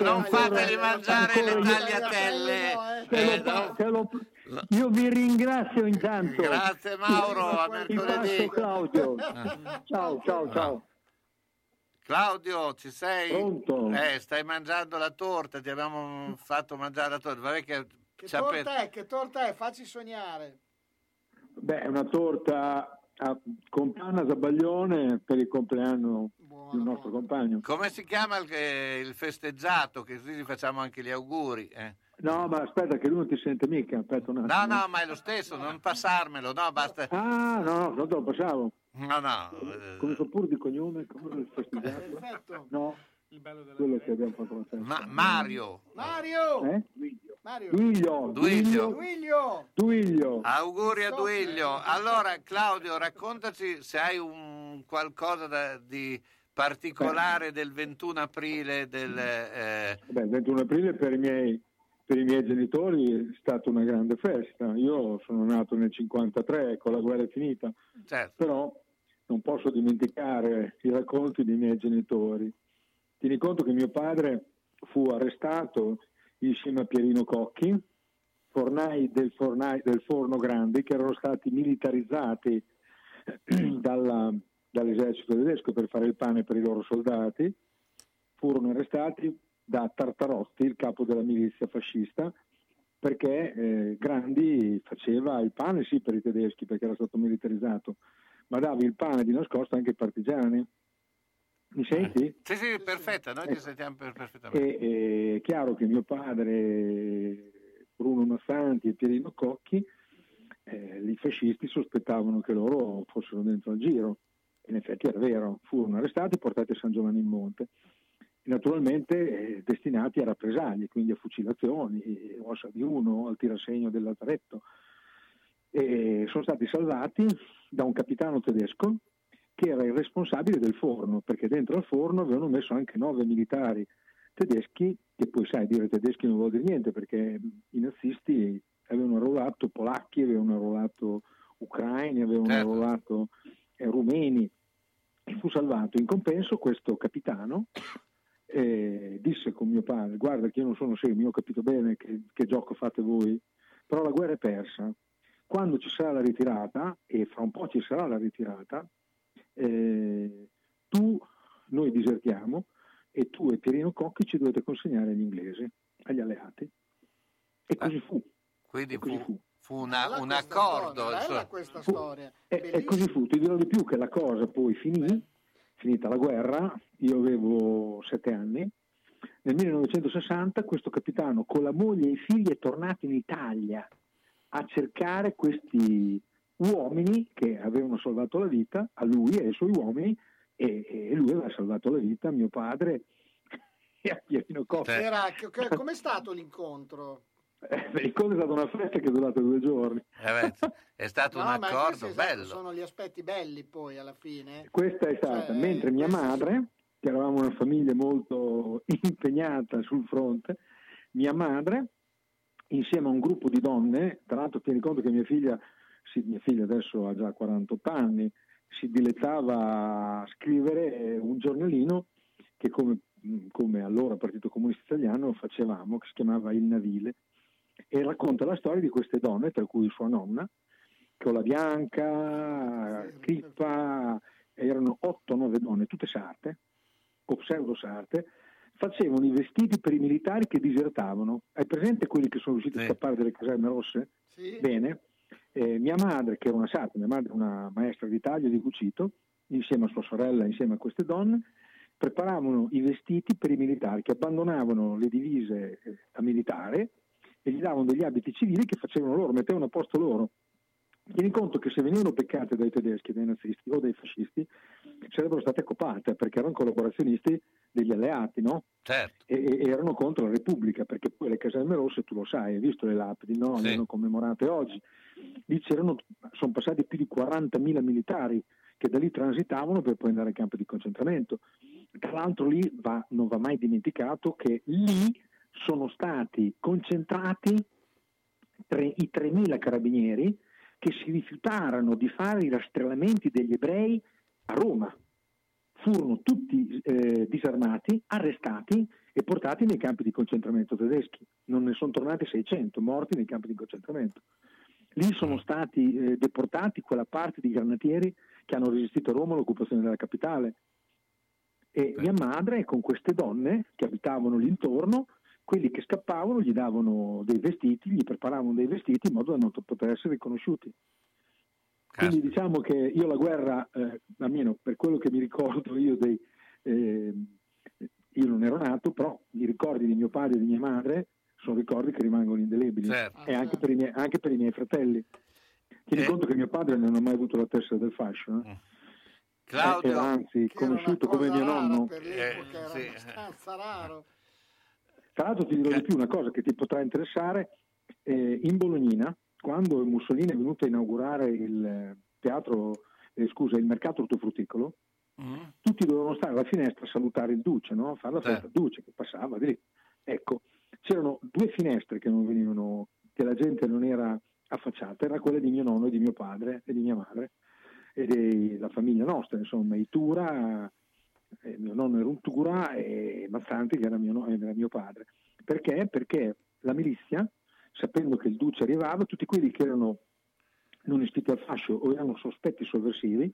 Non fateli mangiare le tagliatelle. Io vi ringrazio intanto. Grazie Mauro, a mercoledì. Claudio. Ciao. Claudio, ci sei? Pronto? Stai mangiando la torta, ti abbiamo fatto mangiare la torta. Vabbè che torta è? Facci sognare. Beh, è una torta con panna sabaglione per il compleanno del nostro compagno. Come si chiama il festeggiato? Che così facciamo anche gli auguri. No, ma aspetta che lui non ti sente mica. Aspetta un attimo. No, ma è lo stesso, non passarmelo, no, basta. Ah, no, te lo passavo. No. Come so pure di cognome, come il festeggiato. Perfetto. No. Il bello della quello che abbiamo fatto la festa. Mario. Duilio. Auguri a Duilio. Allora Claudio, raccontaci se hai un qualcosa di particolare del 21 aprile del 21 aprile per i miei genitori è stata una grande festa. Io sono nato nel 1953, con la guerra finita. Certo. Però non posso dimenticare i racconti dei miei genitori. Tieni conto che mio padre fu arrestato insieme a Pierino Cocchi, fornai del Forno Grande, che erano stati militarizzati dall'esercito tedesco per fare il pane per i loro soldati. Furono arrestati da Tartarotti, il capo della milizia fascista, perché Grandi faceva il pane sì per i tedeschi, perché era stato militarizzato, ma dava il pane di nascosto anche ai partigiani. Mi senti? Sì, perfetta, noi ti sentiamo perfettamente. È chiaro che mio padre, Bruno Mazzanti e Pierino Cocchi, i fascisti sospettavano che loro fossero dentro al giro, in effetti era vero, furono arrestati e portati a San Giovanni in Monte, naturalmente destinati a rappresaglie, quindi a fucilazioni, ossa di uno, al tirasegno dell'altaretto. E sono stati salvati da un capitano tedesco che era il responsabile del forno, perché dentro al forno avevano messo anche 9 militari tedeschi, che poi sai, dire tedeschi non vuol dire niente, perché i nazisti avevano arruolato polacchi, avevano arruolato ucraini, avevano arruolato rumeni, e fu salvato. In compenso questo capitano disse con mio padre: guarda che io non sono segno, ho capito bene che gioco fate voi, però la guerra è persa, quando ci sarà la ritirata, e fra un po' ci sarà la ritirata, noi disertiamo e tu e Pierino Cocchi ci dovete consegnare agli inglesi, agli alleati. E così fu. Quindi fu un accordo. Bella questa storia. E così fu. Ti dirò di più, che la cosa poi finita la guerra, io avevo 7 anni, nel 1960 questo capitano con la moglie e i figli è tornato in Italia a cercare questi uomini che avevano salvato la vita a lui e ai suoi uomini, e lui aveva salvato la vita a mio padre e a Pierino Cocchi. Com'è stato l'incontro? L'incontro è stata una festa che è durata 2 giorni. È stato un accordo bello. Sono gli aspetti belli poi alla fine. Questa è stata, mentre mia madre, che eravamo una famiglia molto impegnata sul fronte, mia madre insieme a un gruppo di donne, tra l'altro tieni conto che mia figlia adesso ha già 48 anni, si dilettava a scrivere un giornalino che come allora Partito Comunista Italiano facevamo, che si chiamava Il Navile, e racconta la storia di queste donne, tra cui sua nonna, Cola Bianca, Crippa, erano 8-9 donne, tutte sarte o pseudo-sarte, facevano i vestiti per i militari che disertavano. Hai presente quelli che sono riusciti a scappare dalle caserme rosse? Sì. Bene. Mia madre, che era una sarta, mia madre una maestra di taglio e di cucito, insieme a sua sorella, insieme a queste donne, preparavano i vestiti per i militari che abbandonavano le divise da militare e gli davano degli abiti civili che facevano loro, mettevano a posto loro. Tieni conto che se venivano beccate dai tedeschi, dai nazisti o dai fascisti, sarebbero state copate, perché erano collaborazionisti degli alleati, no? Certo. E erano contro la Repubblica, perché poi le caserme rosse, tu lo sai, hai visto le lapidi, no? Sì. Le hanno commemorate oggi. Lì sono passati più di 40.000 militari che da lì transitavano per poi andare in campo di concentramento. Tra l'altro lì non va mai dimenticato che lì sono stati concentrati i 3.000 carabinieri che si rifiutarono di fare i rastrellamenti degli ebrei a Roma. Furono tutti disarmati, arrestati e portati nei campi di concentramento tedeschi. Non ne sono tornati 600 morti nei campi di concentramento. Lì sono stati deportati quella parte di granatieri che hanno resistito a Roma all'occupazione della capitale. E mia madre, con queste donne che abitavano lì intorno, quelli che scappavano gli davano dei vestiti, gli preparavano dei vestiti in modo da non poter essere riconosciuti. Quindi diciamo che io la guerra, almeno per quello che mi ricordo io io non ero nato, però i ricordi di mio padre e di mia madre sono ricordi che rimangono indelebili. Certo. E anche per i miei fratelli. Tieni conto che mio padre non ha mai avuto la tessera del fascio, no? Claudio, era, anzi, conosciuto come mio nonno. Per l'epoca era abbastanza raro. Tra l'altro ti dirò di più, una cosa che ti potrà interessare, in Bolognina, quando Mussolini è venuto a inaugurare il mercato ortofrutticolo, tutti dovevano stare alla finestra a salutare il duce, no? A fare la festa al duce che passava di lì. Ecco, c'erano due finestre che non venivano, che la gente non era affacciata, era quella di mio nonno e di mio padre e di mia madre e della famiglia nostra, insomma, i Tura. Mio nonno era un Tura e Mazzanti, che era mio padre. Perché? Perché la milizia, sapendo che il duce arrivava, tutti quelli che erano non iscritti al fascio o erano sospetti sovversivi,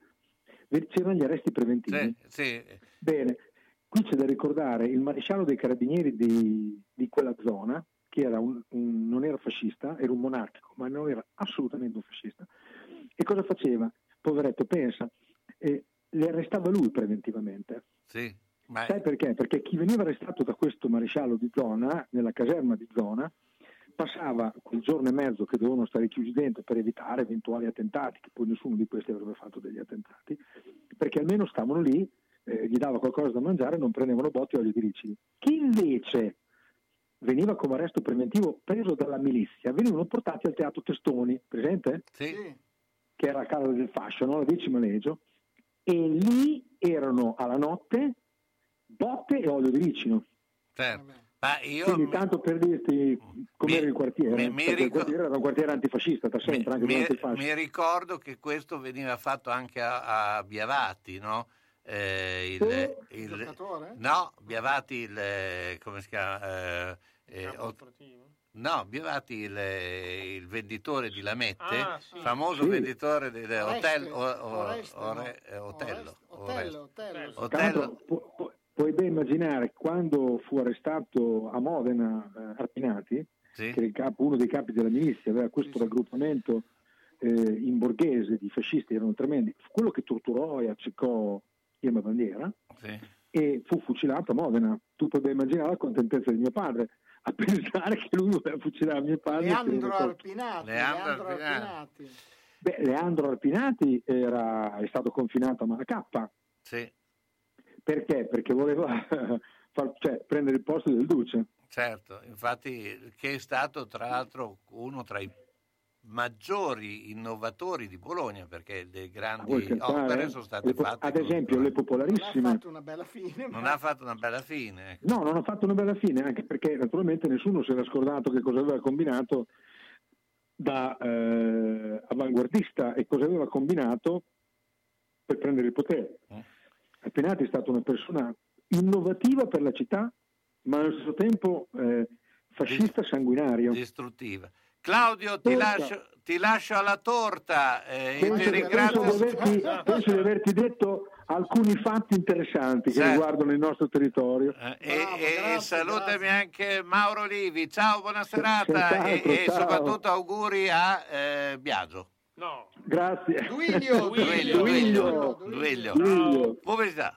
c'erano gli arresti preventivi. Sì. Bene, qui c'è da ricordare il maresciallo dei carabinieri di quella zona, che era non era fascista, era un monarchico, ma non era assolutamente un fascista. E cosa faceva? Poveretto, pensa... le arrestava lui preventivamente. Sì, ma... Sai perché? Perché chi veniva arrestato da questo maresciallo di zona, nella caserma di zona, passava quel giorno e mezzo che dovevano stare chiusi dentro per evitare eventuali attentati, che poi nessuno di questi avrebbe fatto degli attentati, perché almeno stavano lì, gli dava qualcosa da mangiare e non prendevano botte o olio di ricci. Chi invece veniva come arresto preventivo preso dalla milizia, venivano portati al teatro Testoni, presente? Sì. Che era a casa del fascio, no? La 10ª Legio. E lì erano alla notte botte e olio di ricino. Certo. Ma io quindi, tanto per dirti com'era il quartiere, il quartiere era un quartiere antifascista da sempre, anche durante il fascio. Mi ricordo che questo veniva fatto anche a Biavati, no? Il giocatore? No, Biavati il come si chiama? No, Biavati il venditore di lamette, famoso venditore di Otello. Puoi ben immaginare quando fu arrestato a Modena Arpinati, che era uno dei capi della milizia, aveva questo raggruppamento in borghese di fascisti, erano tremendi, quello che torturò e accecò Irma Bandiera, e fu fucilato a Modena. Tu puoi ben immaginare la contentezza di mio padre a pensare che lui voleva fucilare mio padre. Leandro Arpinati. Beh, Leandro Arpinati è stato confinato a Malacappa. Sì. Perché? Perché voleva prendere il posto del duce. Certo, infatti, che è stato tra l'altro uno tra i maggiori innovatori di Bologna, perché le grandi opere sono state fatte, ad esempio le popolarissime. Non ha fatto una bella fine. No, non ha fatto una bella fine, anche perché naturalmente nessuno si era scordato che cosa aveva combinato da avanguardista e cosa aveva combinato per prendere il potere. Arpinati è stata una persona innovativa per la città, ma allo stesso tempo fascista sanguinario. Distruttiva. Claudio, ti lascio alla torta e ti ringrazio. Penso di averti detto alcuni fatti interessanti, certo, che riguardano il nostro territorio. Bravo, salutami, grazie, anche Mauro Livi. Ciao, buona serata, e soprattutto auguri a Biagio. No. Grazie. Duilio. Pubblicità.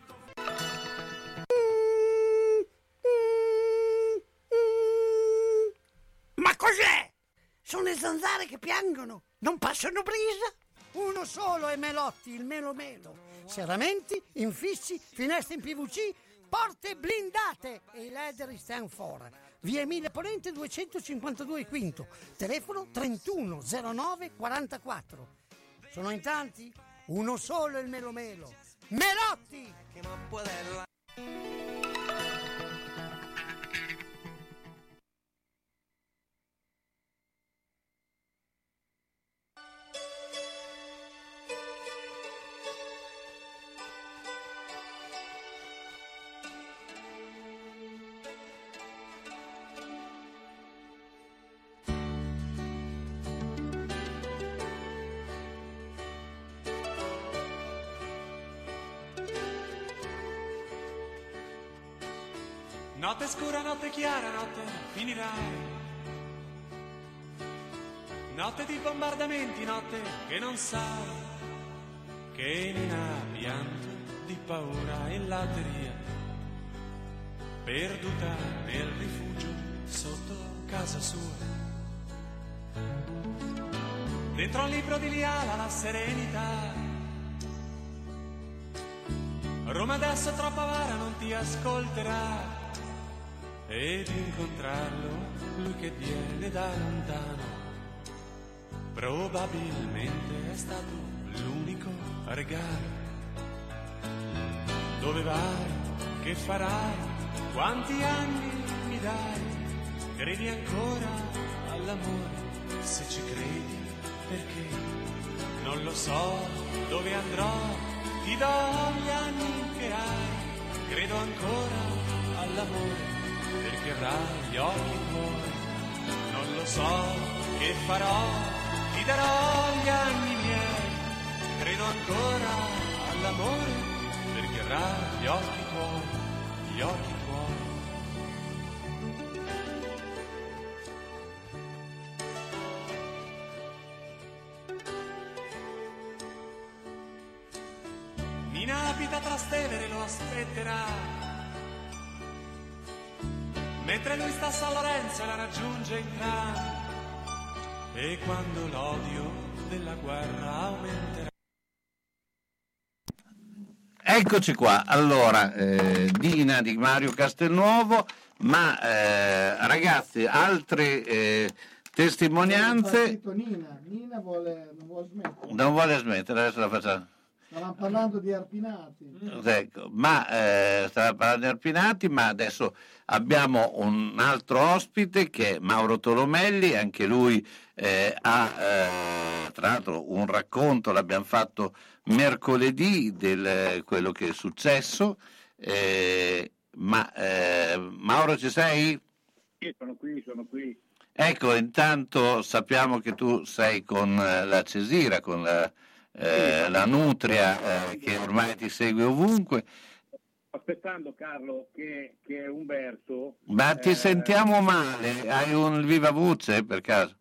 Ma cos'è? Sono le zanzare che piangono, non passano brisa. Uno solo è Melotti, il Melomelo. Serramenti, infissi, finestre in PVC, porte blindate e i ladri stanno fuori. Via Emilia Ponente 252 Quinto, telefono 31 09 44. Sono in tanti? Uno solo è il Melomelo. Melotti! Notte scura, notte chiara, notte finirai. Notte di bombardamenti, notte che non sai. Che non ha pianto di paura e latteria, perduta nel rifugio sotto casa sua. Dentro un libro di Liala la serenità. Roma adesso troppa avara non ti ascolterà. Ed incontrarlo, lui che viene da lontano, probabilmente è stato l'unico regalo. Dove vai? Che farai? Quanti anni mi dai? Credi ancora all'amore? Se ci credi, perché? Non lo so dove andrò, ti do gli anni che hai. Credo ancora all'amore, perché avrà gli occhi tuoi. Non lo so che farò, ti darò gli anni miei. Credo ancora all'amore, perché avrà gli occhi tuoi, gli occhi tuoi. Nina abita a Trastevere, lo aspetterà. Mentre lui sta a San Lorenzo la raggiunge in tram. E quando l'odio della guerra aumenterà. Eccoci qua, allora, Dina di Mario Castelnuovo, ma ragazzi, altre testimonianze. Nina non vuole smettere, adesso la facciamo. Stavamo parlando di Arpinati. Ecco, ma stavamo parlando di Arpinati, ma adesso abbiamo un altro ospite che è Mauro Tolomelli, anche lui ha tra l'altro un racconto, l'abbiamo fatto mercoledì, del quello che è successo. Mauro, ci sei? Sì, sono qui. Ecco, intanto sappiamo che tu sei con la Cesira, con la Nutria, che ormai ti segue ovunque, aspettando Carlo che Umberto... Ma ti sentiamo male, hai un viva voce per caso?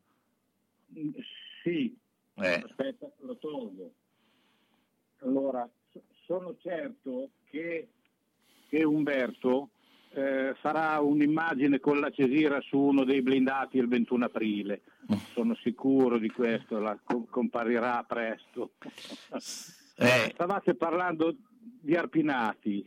Sì, aspetta, lo tolgo. Allora, sono certo che Umberto farà un'immagine con la Cesira su uno dei blindati il 21 aprile, sono sicuro di questo, la comparirà presto. Stavate parlando di Arpinati,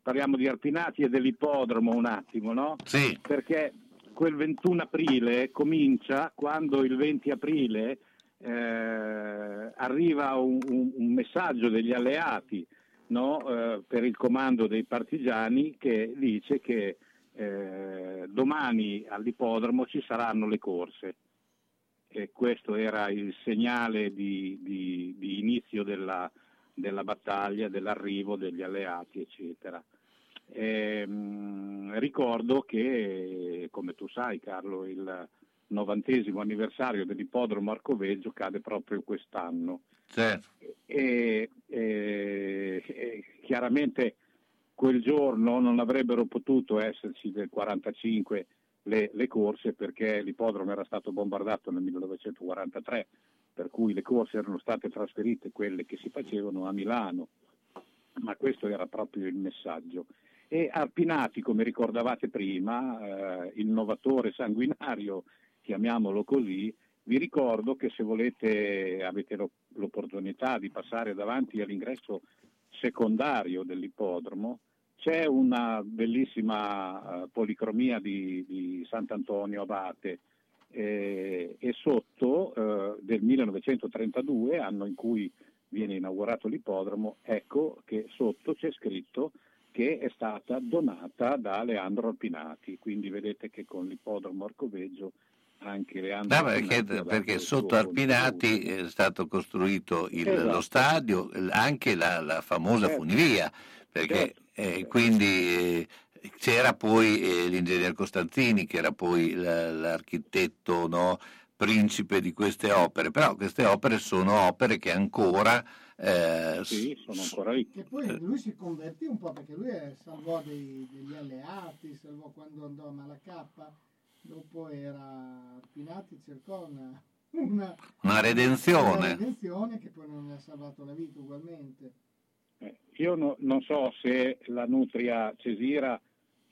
parliamo di Arpinati e dell'ippodromo un attimo, no? Sì. Perché quel 21 aprile comincia quando il 20 aprile arriva un messaggio degli alleati, no? Per il comando dei partigiani, che dice che domani all'ippodromo ci saranno le corse. E questo era il segnale di inizio della battaglia, dell'arrivo degli alleati, eccetera. Ricordo che, come tu sai Carlo, il 90° anniversario dell'ippodromo Arcoveggio cade proprio quest'anno. Certo. E chiaramente quel giorno non avrebbero potuto esserci del 45 le corse, perché l'ippodromo era stato bombardato nel 1943, per cui le corse erano state trasferite, quelle che si facevano, a Milano, ma questo era proprio il messaggio. E Arpinati, come ricordavate prima, innovatore sanguinario, chiamiamolo così, vi ricordo che se volete, avete l'opportunità di passare davanti all'ingresso secondario dell'ippodromo, c'è una bellissima policromia di Sant'Antonio Abate, e sotto del 1932, anno in cui viene inaugurato l'ippodromo, ecco che sotto c'è scritto che è stata donata da Leandro Arpinati, quindi vedete che con l'ippodromo Arcoveggio anche Leandro perché sotto Arpinati è stato costruito lo stadio, anche la famosa funivia, perché quindi c'era poi l'ingegner Costanzini, che era poi l'architetto, no, principe di queste opere, però queste opere sono opere che ancora sì, sono ancora lì. Che poi lui si convertì un po', perché lui salvò degli alleati, salvò quando andò a Malacappa. Dopo era Arpinati, cercò una redenzione. Una redenzione che poi non gli ha salvato la vita ugualmente. Io non so se la Nutria Cesira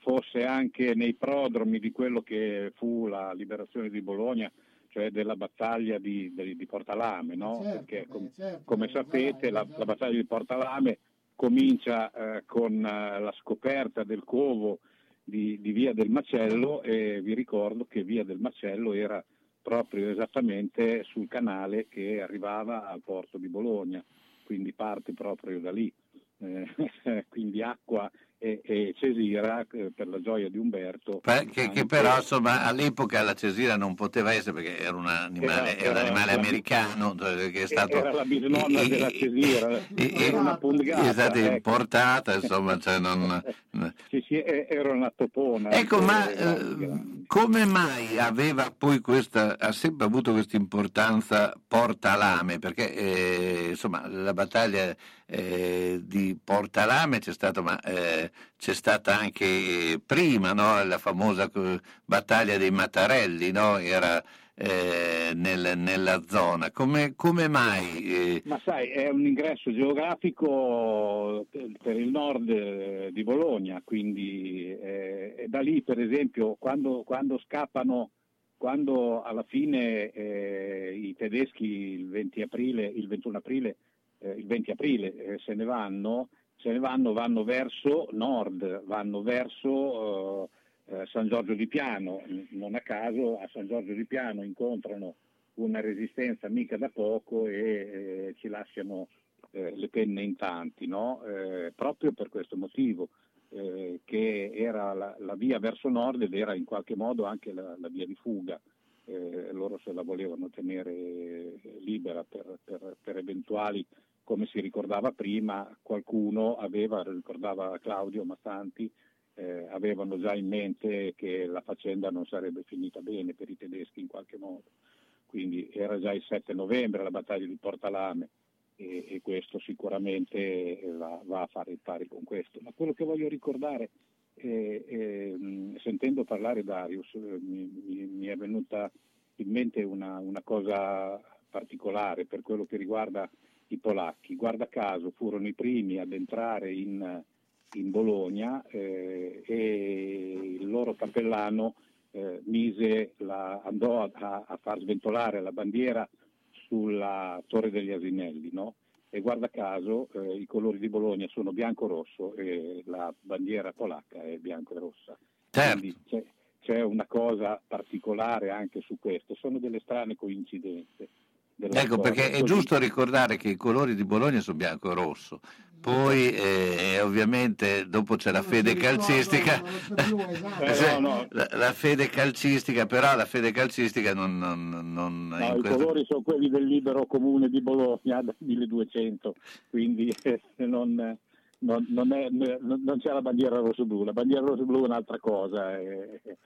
fosse anche nei prodromi di quello che fu la liberazione di Bologna, cioè della battaglia di Porta Lame, no? Certo, perché come sapete la battaglia di Porta Lame comincia con la scoperta del covo di Via del Macello, e vi ricordo che Via del Macello era proprio esattamente sul canale che arrivava al porto di Bologna, quindi parte proprio da lì, quindi acqua e Cesira, per la gioia di Umberto, che però insomma all'epoca la Cesira non poteva essere, perché era un animale americano, che è stato, era la bisnonna della Cesira, una pungata, è stata importata, insomma, cioè non sì, era una topona, ecco. Ma come mai aveva poi ha sempre avuto questa importanza Porta Lame? Perché insomma la battaglia di Porta Lame c'è stata, ma c'è stata anche prima, no? La famosa battaglia dei Mattarelli, no? Era nella zona. Come mai? Ma sai, è un ingresso geografico per il nord di Bologna, quindi da lì, per esempio, quando scappano, quando alla fine i tedeschi il 20 aprile se ne vanno, vanno verso nord, vanno verso San Giorgio di Piano. Non a caso a San Giorgio di Piano incontrano una resistenza mica da poco e ci lasciano le penne in tanti, no? Proprio per questo motivo, che era la via verso nord ed era in qualche modo anche la via di fuga. Loro se la volevano tenere libera per eventuali, come si ricordava prima, qualcuno ricordava Claudio Mazzanti, avevano già in mente che la faccenda non sarebbe finita bene per i tedeschi in qualche modo. Quindi era già il 7 novembre la battaglia di Portalame, e questo sicuramente va a fare il pari con questo. Ma quello che voglio ricordare, sentendo parlare Darius, mi è venuta in mente una cosa particolare per quello che riguarda i polacchi. Guarda caso furono i primi ad entrare in Bologna e il loro cappellano andò a far sventolare la bandiera sulla Torre degli Asinelli, no? E guarda caso i colori di Bologna sono bianco-rosso e la bandiera polacca è bianco e rossa. Certo. Quindi c'è una cosa particolare anche su questo, sono delle strane coincidenze. Ecco, perché è giusto ricordare che i colori di Bologna sono bianco e rosso, poi ovviamente dopo c'è la fede calcistica, la fede calcistica, però la fede calcistica non, i colori sono quelli del libero comune di Bologna dal 1200, quindi non c'è la bandiera rosso-blu, la bandiera rosso-blu è un'altra cosa e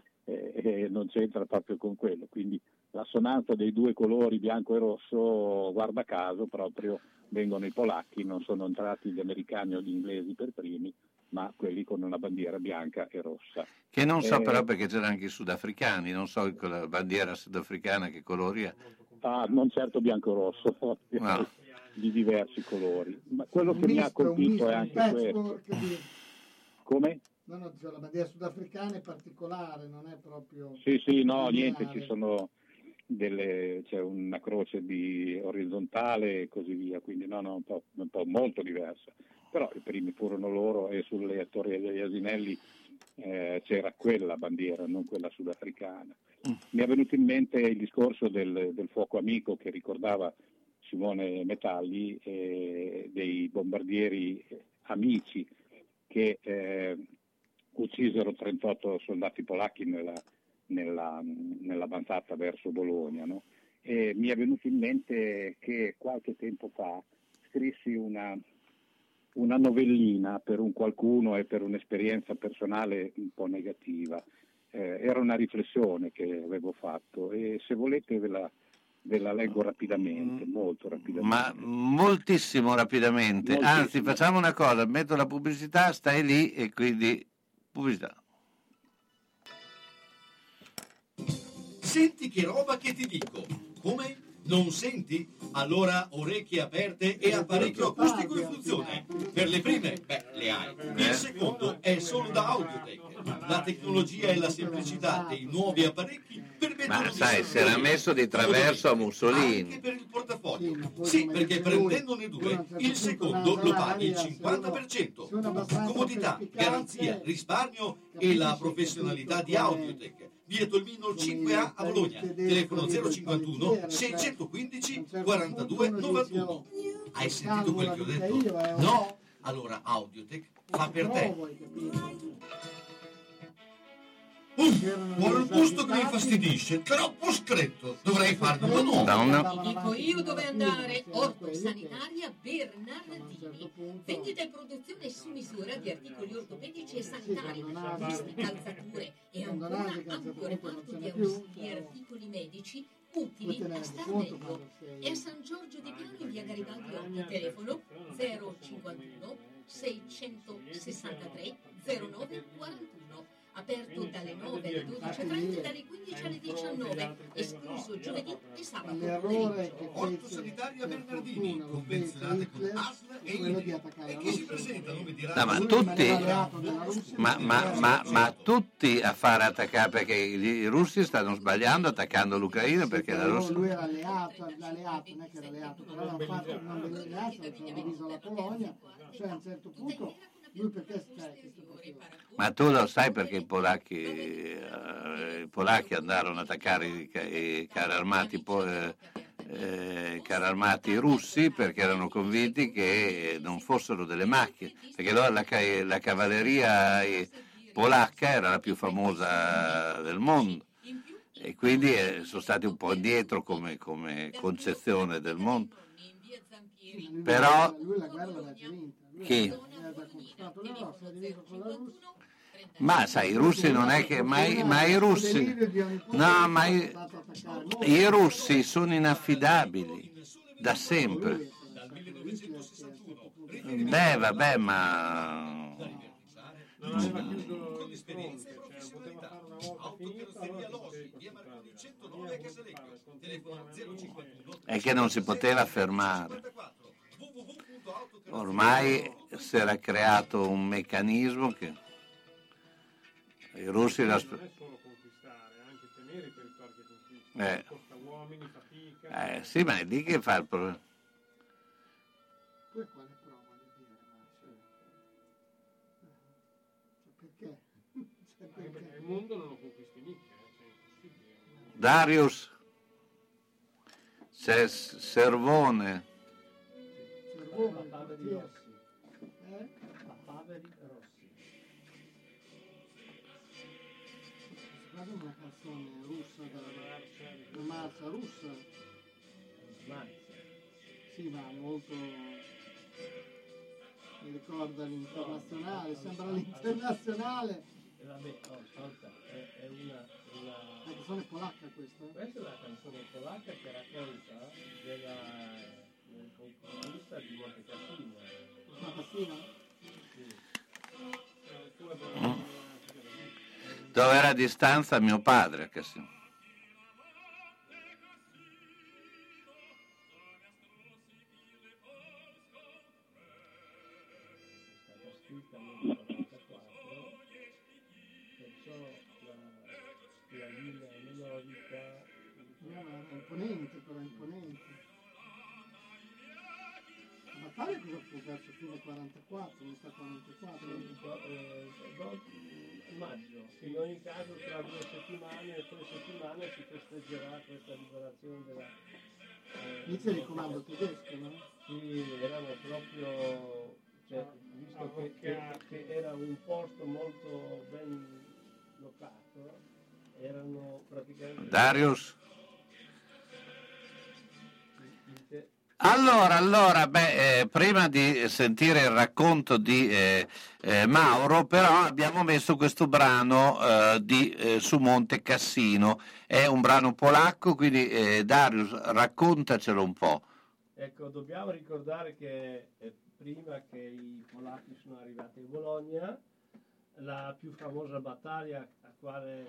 non c'entra proprio con quello, quindi l'assonanza dei due colori bianco e rosso, guarda caso, proprio vengono i polacchi, non sono entrati gli americani o gli inglesi per primi, ma quelli con una bandiera bianca e rossa. Che non so però perché c'erano anche i sudafricani, non so la bandiera sudafricana che colori ha. Ah, non certo bianco e rosso, no. Di diversi colori. Ma quello che mi ha colpito è anche questo. Come? No, cioè la bandiera sudafricana è particolare, non è proprio... Sì, no, niente, ci sono... c'è una croce di orizzontale e così via, quindi no, un po' molto diversa, però i primi furono loro e sulle Torri degli Asinelli c'era quella bandiera, non quella sudafricana. Mi è venuto in mente il discorso del fuoco amico che ricordava Simone Metalli, dei bombardieri amici che uccisero 38 soldati polacchi nell'avanzata verso Bologna, no? E mi è venuto in mente che qualche tempo fa scrissi una novellina per un qualcuno e per un'esperienza personale un po' negativa, era una riflessione che avevo fatto e se volete ve la leggo rapidamente, molto rapidamente. Ma moltissimo rapidamente, moltissimo. Anzi facciamo una cosa, metto la pubblicità, stai lì e quindi pubblicità. Senti che roba che ti dico, come? Non senti? Allora orecchie aperte e apparecchio acustico in funzione. Per le prime, le hai. Il secondo è solo da Audiotech. La tecnologia e la semplicità dei nuovi apparecchi permettono di... Ma sai, si era messo di traverso a Mussolini. Anche per il portafoglio. Sì, perché prendendone due, il secondo lo paghi il 50%. Comodità, garanzia, risparmio e la professionalità di Audiotech. Via Tolmino 5A a Bologna, telefono 051 615 42 91. Hai sentito quel che ho detto? No? Allora Audiotech fa per te. Vuole un posto che mi infastidisce, troppo stretto, dovrei farne uno nuovo. Ti dico io dove andare. Ortosanitaria Bernardini, vendita e produzione su misura di articoli ortopedici e sanitari, buste, calzature e ancora ampio reparto di ausili e articoli medici utili a star meglio. È a San Giorgio di Piano in via Garibaldi 8, telefono 051 663 0941. Aperto dalle 9 alle 12.30 e dalle 15 alle 19, escluso giovedì e sabato pomeriggio. Ortosanitaria Bernardini, convenzionate con ASL e INAIL. E chi si presenta nome di radio? Ma tutti a fare attaccare, perché i russi stanno sbagliando attaccando l'Ucraina, perché la Russia... Lui era alleato, non è che era alleato, però aveva fatto una bella alleanza, aveva diviso la Polonia, cioè a un certo punto... Ma tu lo sai perché i polacchi andarono ad attaccare i carri armati russi, perché erano convinti che non fossero delle macchie, perché allora la cavalleria polacca era la più famosa del mondo e quindi sono stati un po' indietro come concezione del mondo. Però chi? Ma sai, i russi non è che ma i russi no, ma i russi sono inaffidabili da sempre. Beh, vabbè, ma... Non aveva chiuso con esperienza e professionalità. Autocarrozzeria Losi, via Marconi 109 a Casalecchio, telefono 051. È che non si poteva fermare. Ormai si era creato un meccanismo che i russi... Non è solo conquistare, anche tenere i territori che conquistano. Costa uomini, fatica... sì, ma è lì che fa il problema. Poi quale prova di dire, perché? Perché il mondo non lo conquisti mica, cioè è impossibile. Darius, c'è Servone... La Paveri Rossi. Guarda una canzone russa della marcia russa. Sì, ma molto mi ricorda l'internazionale, sembra l'internazionale. Vabbè, ascolta, è una canzone polacca questa? Questa è la canzone polacca che racconta della... di Monte Cassino. Dove era a distanza mio padre Cassino. Tale cosa fu verso fine 44, non sta 44, maggio. In ogni caso tra tre settimane si festeggerà questa liberazione della... Inizia il comando tedesco, no? Sì, erano proprio... Cioè, visto che era un posto molto ben locato, erano praticamente... Darius? Allora, beh, prima di sentire il racconto di Mauro, però abbiamo messo questo brano su Monte Cassino, è un brano polacco, quindi Darius, raccontacelo un po'. Ecco, dobbiamo ricordare che prima che i polacchi sono arrivati in Bologna, la più famosa battaglia che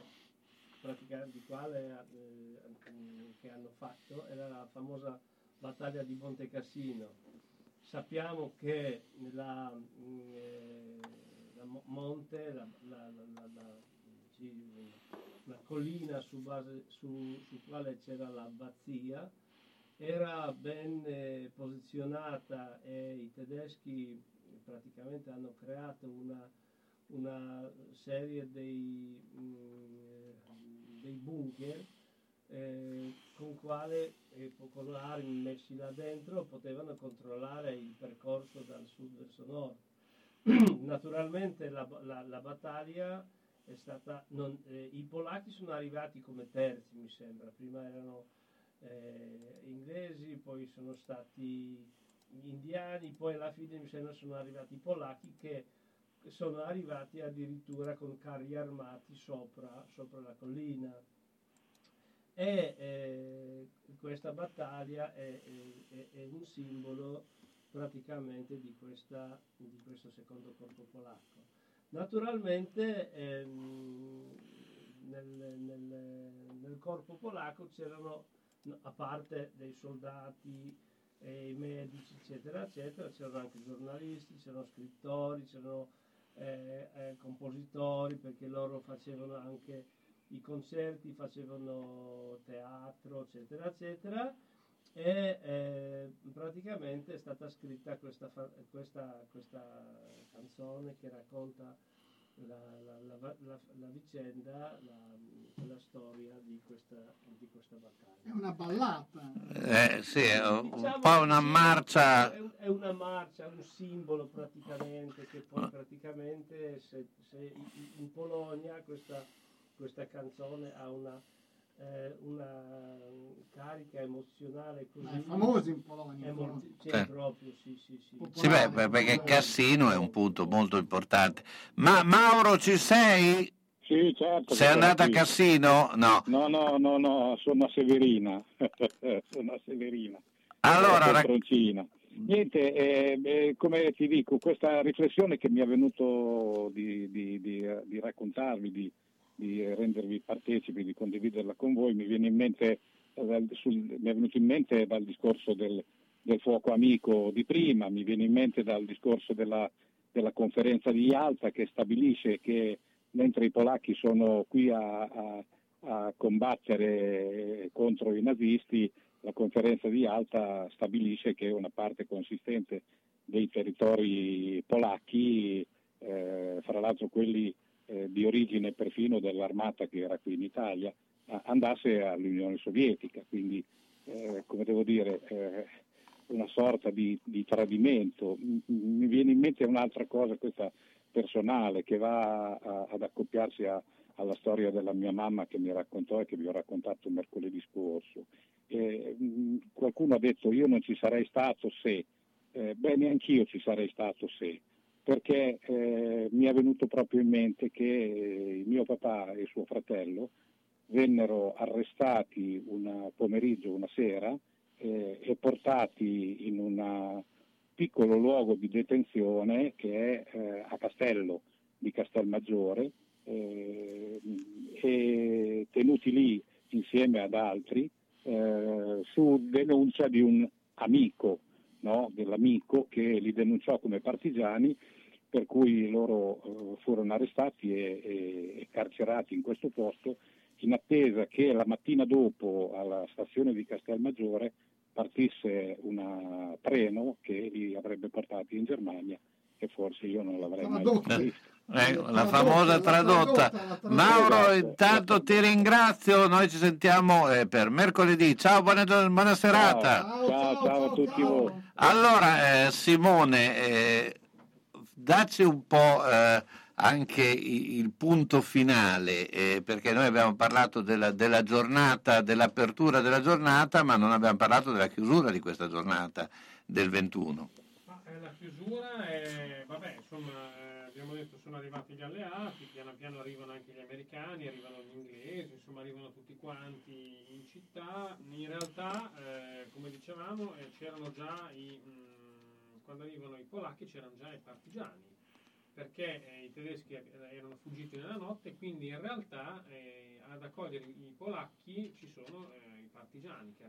hanno fatto era la famosa battaglia di Monte Cassino. Sappiamo che la collina su quale c'era l'abbazia era ben posizionata e i tedeschi praticamente hanno creato una serie dei bunker con armi messi là dentro potevano controllare il percorso dal sud verso nord. Naturalmente la battaglia è stata i polacchi sono arrivati come terzi, mi sembra, prima erano inglesi, poi sono stati indiani, poi alla fine mi sembra sono arrivati i polacchi, che sono arrivati addirittura con carri armati sopra la collina. E questa battaglia è un simbolo praticamente di questo secondo corpo polacco. Naturalmente nel corpo polacco c'erano, a parte dei soldati e i medici eccetera eccetera, c'erano anche giornalisti, c'erano scrittori, c'erano compositori, perché loro facevano anche i concerti, facevano teatro eccetera eccetera, e praticamente è stata scritta questa canzone che racconta la vicenda, la storia di questa battaglia. È una ballata, sì, diciamo un po' una marcia, è una marcia, un simbolo praticamente, che poi praticamente se in Polonia questa canzone ha una carica emozionale così. Ma è famoso in Polonia. Proprio, sì. Sì, beh, perché Cassino è un punto molto importante. Ma Mauro, ci sei? Sì, certo. Sei andata a Cassino? No. No, sono a Severina. Allora, Niente, come ti dico, questa riflessione che mi è venuto di raccontarvi, di rendervi partecipi, di condividerla con voi, mi viene in mente, mi è venuto in mente dal discorso del fuoco amico di prima, mi viene in mente dal discorso della conferenza di Yalta, che stabilisce che mentre i polacchi sono qui a combattere contro i nazisti, la conferenza di Yalta stabilisce che una parte consistente dei territori polacchi, fra l'altro quelli di origine perfino dell'armata che era qui in Italia, andasse all'Unione Sovietica. Quindi, come devo dire, una sorta di tradimento. Mi viene in mente un'altra cosa, questa personale, che va ad accoppiarsi alla storia della mia mamma, che mi raccontò e che vi ho raccontato mercoledì scorso. Qualcuno ha detto: io non ci sarei stato se. Bene, anch'io ci sarei stato se, perché mi è venuto proprio in mente che mio papà e suo fratello vennero arrestati una sera, e portati in un piccolo luogo di detenzione che è a Castello di Castelmaggiore, e tenuti lì insieme ad altri su denuncia di un amico, no? Dell'amico che li denunciò come partigiani, per cui loro furono arrestati e carcerati in questo posto, in attesa che la mattina dopo alla stazione di Castelmaggiore partisse un treno che li avrebbe portati in Germania, e forse io non l'avrei mai visto. La famosa tradotta. Mauro, intanto ti ringrazio, noi ci sentiamo per mercoledì. Ciao, buona serata. Ciao a tutti voi. Allora, Simone, dacci un po' anche il punto finale, perché noi abbiamo parlato della giornata, dell'apertura della giornata, ma non abbiamo parlato della chiusura di questa giornata del 21. Ma, la chiusura è, abbiamo detto, sono arrivati gli alleati, piano piano arrivano anche gli americani, arrivano gli inglesi, insomma arrivano tutti quanti in città. In realtà, come dicevamo, c'erano già quando arrivano i polacchi c'erano già i partigiani, perché i tedeschi erano fuggiti nella notte, quindi in realtà ad accogliere i polacchi ci sono i partigiani che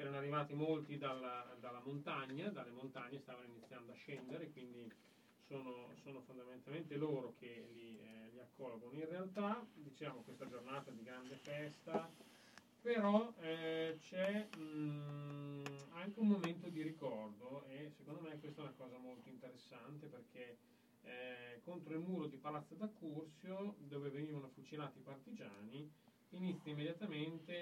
erano arrivati molti dalla montagna, dalle montagne stavano iniziando a scendere, quindi sono fondamentalmente loro che li accolgono. In realtà, diciamo, questa giornata di grande festa, però c'è anche un momento di ricordo, e secondo me questa è una cosa molto interessante, perché contro il muro di Palazzo d'Accursio, dove venivano fucilati i partigiani, inizia immediatamente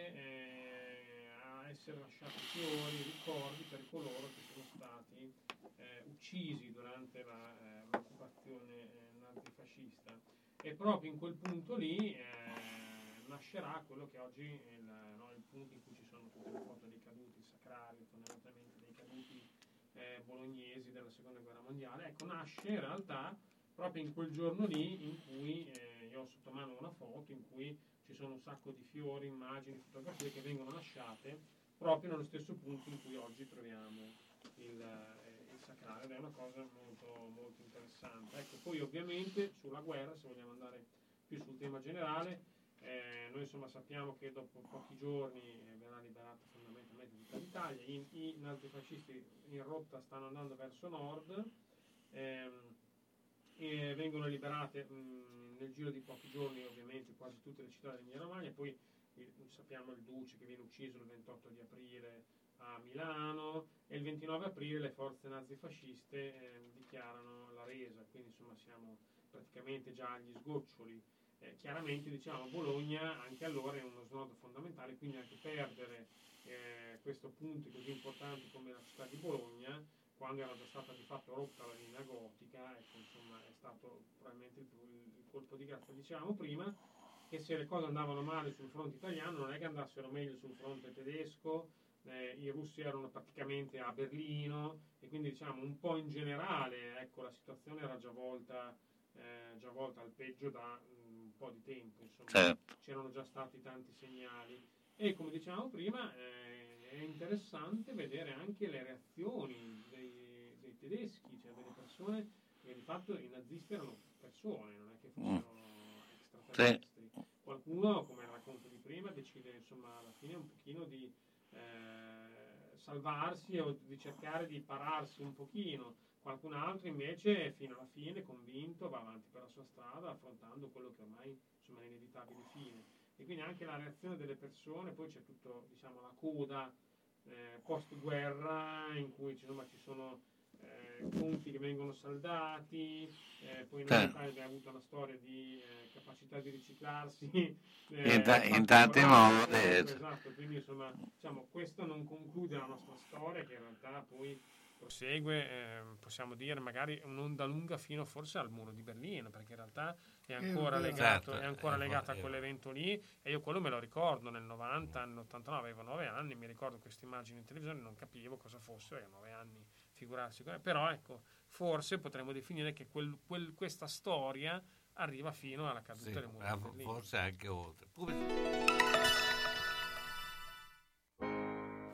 a essere lasciati fiori, ricordi per coloro che sono stati uccisi durante l'occupazione nazifascista, e proprio in quel punto lì nascerà quello che oggi è il punto in cui ci sono tutte le foto dei caduti, il sacrario fondamentalmente dei caduti bolognesi della seconda guerra mondiale. Ecco, nasce in realtà proprio in quel giorno lì, in cui io ho sotto mano una foto in cui ci sono un sacco di fiori, immagini, fotografie che vengono lasciate proprio nello stesso punto in cui oggi troviamo il sacrario, ed è una cosa molto, molto interessante. Ecco, poi ovviamente sulla guerra, se vogliamo andare più sul tema generale, noi insomma sappiamo che dopo pochi giorni verrà liberata fondamentalmente tutta l'Italia. I nazifascisti in rotta stanno andando verso nord, e vengono liberate nel giro di pochi giorni ovviamente quasi tutte le città dell'Emilia Romagna. Poi sappiamo il Duce che viene ucciso il 28 di aprile a Milano, e il 29 aprile le forze nazifasciste dichiarano la resa, quindi insomma siamo praticamente già agli sgoccioli. Chiaramente, diciamo, Bologna anche allora è uno snodo fondamentale, quindi anche perdere questo punto così importante come la città di Bologna, quando era già stata di fatto rotta la linea gotica, ecco, insomma, è stato probabilmente il colpo di grazia. Dicevamo prima che se le cose andavano male sul fronte italiano, non è che andassero meglio sul fronte tedesco, i russi erano praticamente a Berlino, e quindi, diciamo, un po' in generale, ecco, la situazione era già volta al peggio da un po' di tempo, insomma. C'erano già stati tanti segnali, e come dicevamo prima è interessante vedere anche le reazioni dei tedeschi, cioè delle persone che di fatto i nazisti erano persone, non è che fossero extraterrestri. Sì. Qualcuno, come racconto di prima, decide insomma alla fine un pochino di salvarsi o di cercare di pararsi un pochino. Qualcun altro invece fino alla fine convinto va avanti per la sua strada affrontando quello che ormai insomma è l'inevitabile fine. E quindi anche la reazione delle persone, poi c'è tutto diciamo la coda post guerra in cui insomma, ci sono conti che vengono saldati, poi in realtà abbiamo avuto una storia di capacità di riciclarsi in tanti modi. Esatto, quindi insomma diciamo questo non conclude la nostra storia che in realtà poi prosegue, possiamo dire magari un'onda lunga fino forse al muro di Berlino, perché in realtà è ancora legata a quell'evento lì, e io quello me lo ricordo nel 90, nell'89 avevo 9 anni, mi ricordo queste immagini in televisione, non capivo cosa fosse, avevo 9 anni, figurarsi, però ecco, forse potremmo definire che questa storia arriva fino alla caduta del muro di Berlino. Forse anche oltre.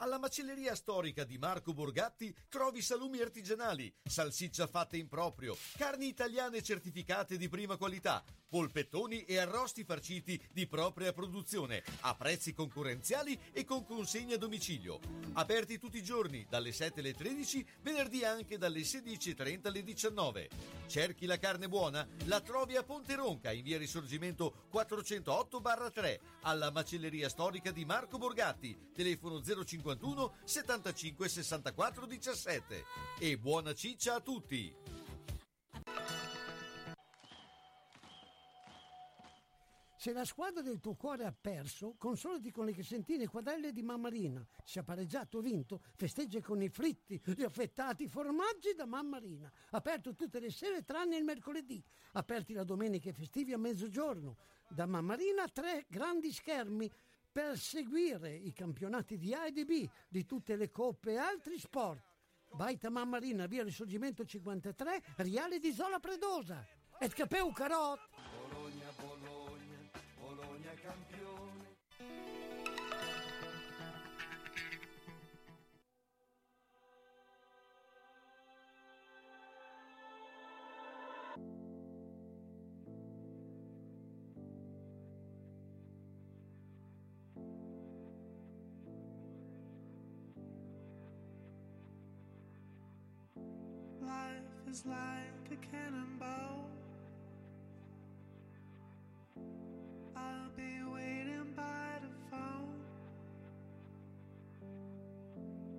Alla macelleria storica di Marco Borgatti trovi salumi artigianali, salsiccia fatta in proprio, carni italiane certificate di prima qualità, polpettoni e arrosti farciti di propria produzione a prezzi concorrenziali e con consegna a domicilio. Aperti tutti i giorni dalle 7 alle 13, venerdì anche dalle 16:30 alle 19. Cerchi la carne buona? La trovi a Ponte Ronca in via Risorgimento 408/3 alla macelleria storica di Marco Borgatti, telefono 051 75 64 17. E buona ciccia a tutti! Se la squadra del tuo cuore ha perso, consolati con le crescentine e quadrelle di Mamma Rina. Se ha pareggiato o vinto, festeggia con i fritti, gli affettati, i formaggi da Mamma Rina. Aperto tutte le sere tranne il mercoledì. Aperti la domenica e festivi a mezzogiorno. Da Mamma Rina 3 grandi schermi per seguire i campionati di A e di B, di tutte le coppe e altri sport. Baita Mamma Rina, via Risorgimento 53, Riale di Zola Predosa. Et capeu carot! Bologna, Bologna, Bologna campione. Is like a cannonball. I'll be waiting by the phone.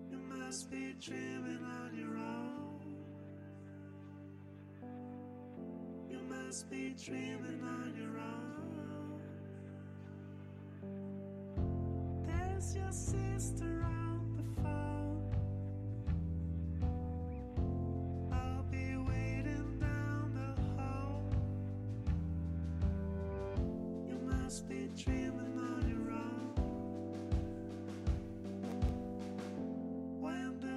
You must be dreaming on your own. You must be dreaming on your own. There's your sister on the phone. Dreaming on your own. When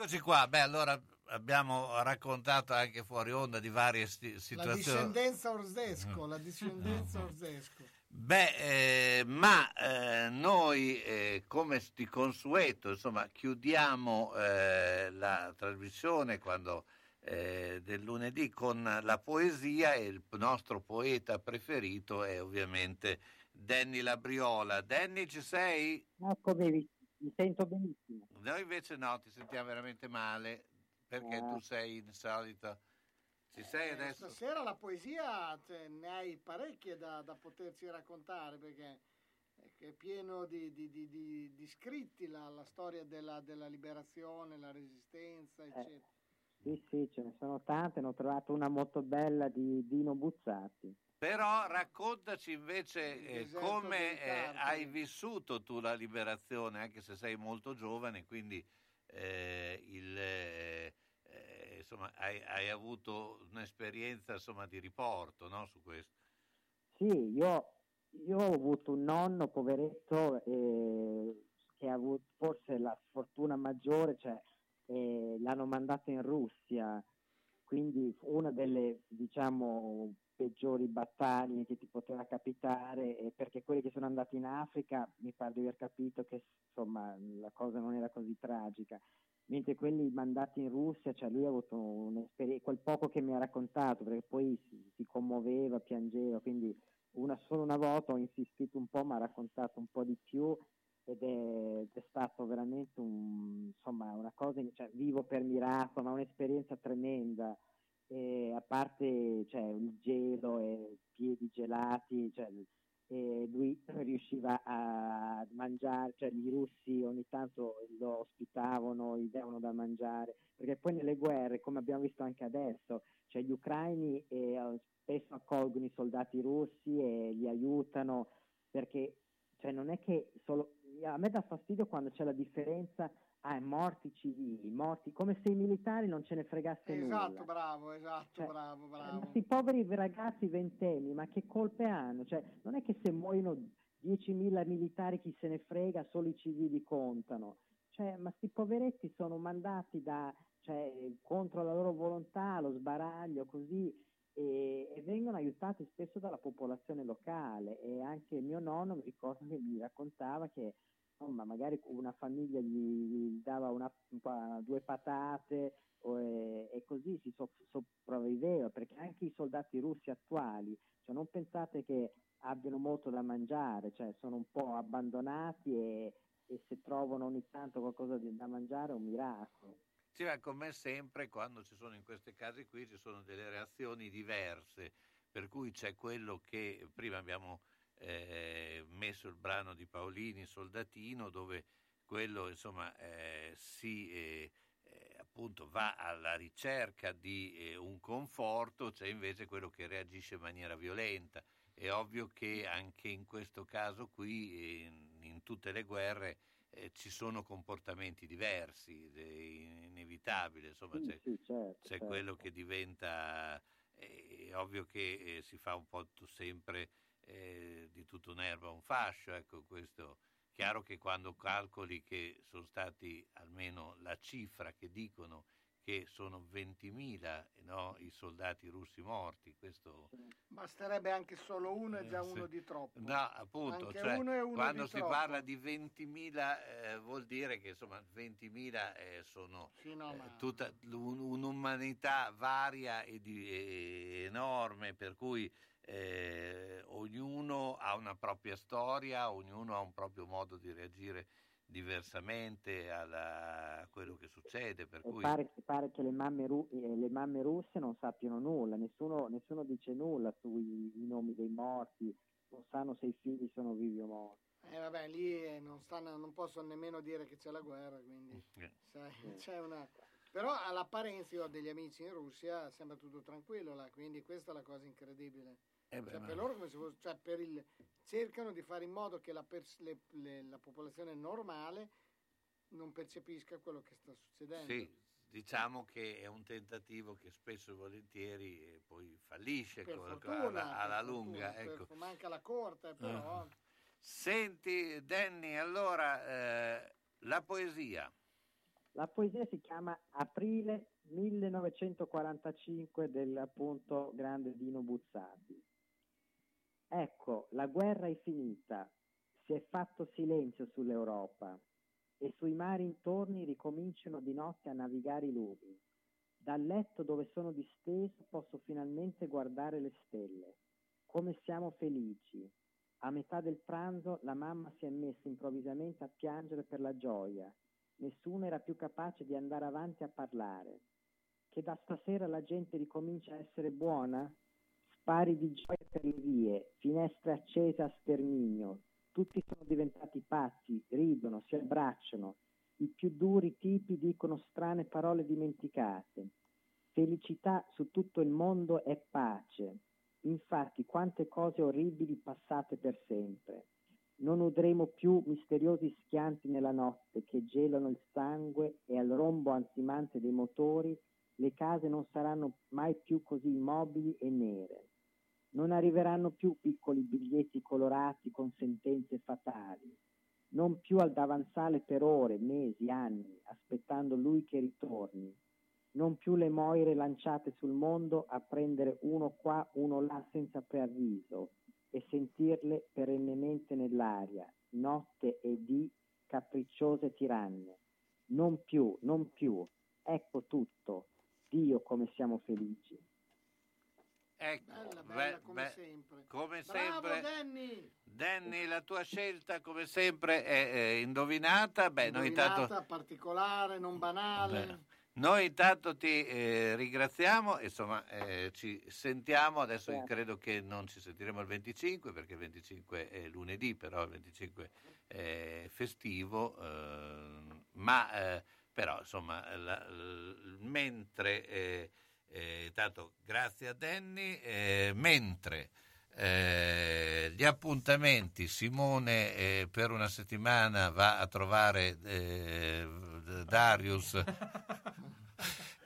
Eccoci qua, beh, allora abbiamo raccontato anche fuori onda di varie situazioni. La discendenza Orzesco. Beh, noi come di consueto, insomma, chiudiamo la trasmissione del lunedì con la poesia, e il nostro poeta preferito è ovviamente Danny Labriola. Danny, ci sei? Eccomi. Mi sento benissimo. Noi invece no, ti sentiamo veramente male, perché tu sei insolito. Ci sei adesso? Stasera la poesia, cioè, ne hai parecchie da poterci raccontare, perché è pieno di scritti la storia della liberazione, la resistenza, eccetera. Sì, ce ne sono tante, ne ho trovato una molto bella di Dino Buzzati. Però raccontaci invece come hai vissuto tu la liberazione, anche se sei molto giovane, quindi insomma, hai avuto un'esperienza, insomma, di riporto, no, su questo. Sì, io ho avuto un nonno poveretto che ha avuto forse la fortuna maggiore, cioè l'hanno mandato in Russia, quindi una delle, diciamo, peggiori battaglie che ti poteva capitare, perché quelli che sono andati in Africa mi pare di aver capito che, insomma, la cosa non era così tragica, mentre quelli mandati in Russia, cioè lui ha avuto un'esperienza, quel poco che mi ha raccontato, perché poi si commuoveva, piangeva, quindi solo una volta ho insistito un po', ma ha raccontato un po' di più, ed è stato veramente una cosa, cioè, vivo per miracolo, ma un'esperienza tremenda. A parte, cioè, il gelo e piedi gelati, cioè, lui riusciva a mangiare, cioè, i russi ogni tanto lo ospitavano, gli davano da mangiare, perché poi nelle guerre, come abbiamo visto anche adesso, cioè, gli ucraini spesso accolgono i soldati russi e li aiutano, perché, cioè, non è che solo a me dà fastidio quando c'è la differenza. Morti civili, morti, come se i militari non ce ne fregasse nulla. Esatto, bravo. Questi poveri ragazzi ventenni, ma che colpe hanno? Cioè, non è che se muoiono 10.000 militari chi se ne frega, solo i civili contano. Cioè, ma sti poveretti sono mandati contro la loro volontà, lo sbaraglio, così, e vengono aiutati spesso dalla popolazione locale. E anche mio nonno, mi ricordo che mi raccontava che, insomma, magari una famiglia gli dava due patate e così si sopravviveva, perché anche i soldati russi attuali, cioè, non pensate che abbiano molto da mangiare, cioè, sono un po' abbandonati e se trovano ogni tanto qualcosa da mangiare è un miracolo. Sì, ma come sempre quando ci sono in questi casi qui ci sono delle reazioni diverse, per cui c'è quello che prima abbiamo messo il brano di Paolini, Soldatino, dove quello, insomma, si appunto va alla ricerca di un conforto, c'è invece quello che reagisce in maniera violenta. È ovvio che anche in questo caso qui, in tutte le guerre, ci sono comportamenti diversi, è inevitabile, insomma, sì, certo. Quello che diventa, è ovvio che si fa un po' sempre di tutta un'erba un fascio, ecco questo. Chiaro che quando calcoli che sono stati, almeno la cifra che dicono, che sono 20.000, no, i soldati russi morti, questo basterebbe anche solo uno, è già uno di troppo. No, appunto, cioè, uno quando si troppo. Parla di 20.000 vuol dire che insomma 20.000 sono tutta un'umanità varia e enorme, per cui ognuno ha una propria storia, ognuno ha un proprio modo di reagire diversamente a quello che succede, per cui pare che le mamme russe non sappiano nulla, nessuno dice nulla sui nomi dei morti, non sanno se i figli sono vivi o morti. Vabbè, lì non possono nemmeno dire che c'è la guerra, quindi sai, c'è una. Però all'apparenza io ho degli amici in Russia, sembra tutto tranquillo là, quindi questa è la cosa incredibile. Cioè, per loro come se fosse, cioè, cercano di fare in modo che la popolazione normale non percepisca quello che sta succedendo. Sì, diciamo che è un tentativo che spesso e volentieri poi fallisce alla lunga, ecco. Manca la corte, però. Senti, Danny, allora la poesia. La poesia si chiama Aprile 1945 dell'appunto grande Dino Buzzati. Ecco, la guerra è finita, si è fatto silenzio sull'Europa e sui mari intorni ricominciano di notte a navigare i lupi. Dal letto dove sono disteso posso finalmente guardare le stelle. Come siamo felici. A metà del pranzo la mamma si è messa improvvisamente a piangere per la gioia. Nessuno era più capace di andare avanti a parlare. Che da stasera la gente ricomincia a essere buona? Pari di gioia per le vie, finestre accese a sterminio, tutti sono diventati pazzi, ridono, si abbracciano, i più duri tipi dicono strane parole dimenticate. Felicità su tutto il mondo è pace, infatti quante cose orribili passate per sempre. Non udremo più misteriosi schianti nella notte che gelano il sangue e al rombo ansimante dei motori le case non saranno mai più così immobili e nere. Non arriveranno più piccoli biglietti colorati con sentenze fatali, non più al davanzale per ore, mesi, anni, aspettando lui che ritorni, non più le moire lanciate sul mondo a prendere uno qua, uno là senza preavviso e sentirle perennemente nell'aria, notte e dì, capricciose tiranne. Non più, ecco tutto, Dio come siamo felici. Ecco, bella, come sempre. Come sempre. Bravo, Danny, la tua scelta come sempre è indovinata. Beh, indovinata, noi tanto... particolare, non banale. Beh, noi intanto ti ringraziamo, insomma, ci sentiamo adesso. Certo. Credo che non ci sentiremo il 25 perché il 25 è lunedì, però il 25 è festivo, però insomma mentre tanto grazie a Danny, mentre gli appuntamenti, Simone per una settimana va a trovare Darius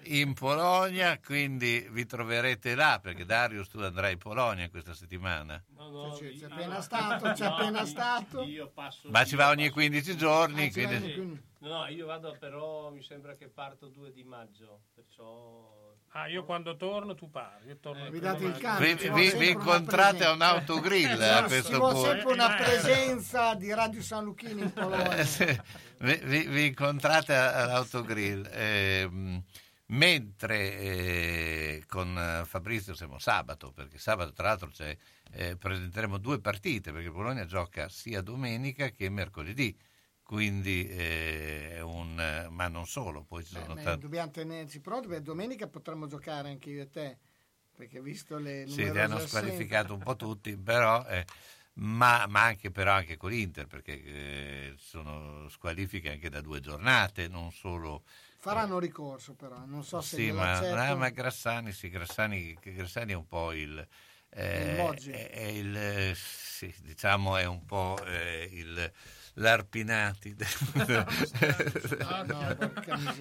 in Polonia, quindi vi troverete là, perché Darius tu andrai in Polonia questa settimana. No, c'è appena stato. Ma ci va ogni 15 giorni. No, io vado, però mi sembra che parto 2 di maggio, perciò... Ah, io quando torno tu parli, io torno. Vi date il calcio, vi incontrate a un autogrill a questo punto. Ci sempre una presenza di Radio San Lucchino in Polonia. Vi incontrate all'autogrill. Mentre con Fabrizio siamo sabato, perché sabato tra l'altro presenteremo 2 partite, perché Bologna gioca sia domenica che mercoledì. Quindi ma non solo, poi ci sono tanti. Dobbiamo tenerci pronti, perché domenica potremmo giocare anche io e te, perché visto le numerose assenze. Sì, li hanno squalificato un po' tutti, però ma anche però anche con l'Inter, perché sono squalifiche anche da 2 giornate, non solo Faranno ricorso però, non so se... Sì, ma Grassani, sì, Grassani è un po' il sì, diciamo è un po' il... l'Arpinati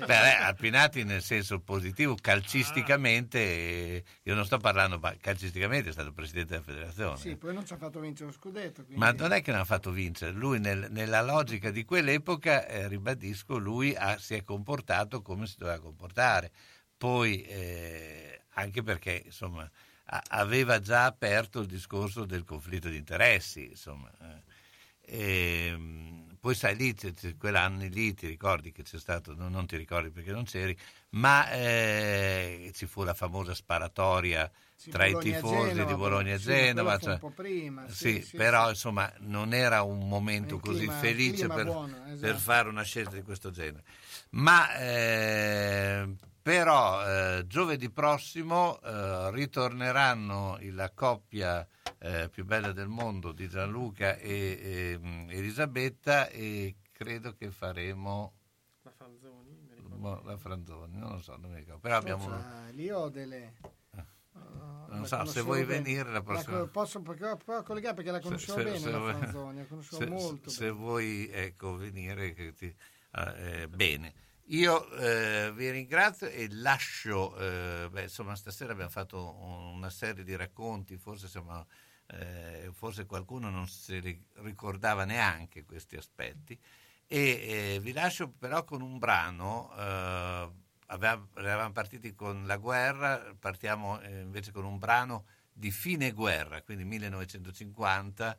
Arpinati nel senso positivo calcisticamente. Io non sto parlando, ma calcisticamente è stato presidente della federazione, sì, poi non ci ha fatto vincere lo scudetto, quindi... ma non è che non ha fatto vincere lui nella logica di quell'epoca, ribadisco, lui si è comportato come si doveva comportare, poi anche perché insomma aveva già aperto il discorso del conflitto di interessi, insomma. E poi sai lì, quell'anno lì ti ricordi che c'è stato, non ti ricordi perché non c'eri, ma ci fu la famosa sparatoria tra i tifosi di Bologna-Genova, cioè, un po' prima, sì, però insomma non era un momento così felice per, buono, esatto, per fare una scelta di questo genere. Ma però giovedì prossimo ritorneranno la coppia più bella del mondo di Gianluca e Elisabetta, e credo che faremo la Franzoni, non lo so, non mi ricordo, però abbiamo lì ho delle non so se vuoi venire la prossima, posso collegare perché la conoscevo bene, la Franzoni la conoscevo molto se bene. Vuoi, ecco, venire che ti... bene, io vi ringrazio e lascio insomma stasera abbiamo fatto una serie di racconti, forse qualcuno non si ricordava neanche questi aspetti, e vi lascio però con un brano. Eravamo partiti con la guerra, partiamo invece con un brano di fine guerra, quindi 1950,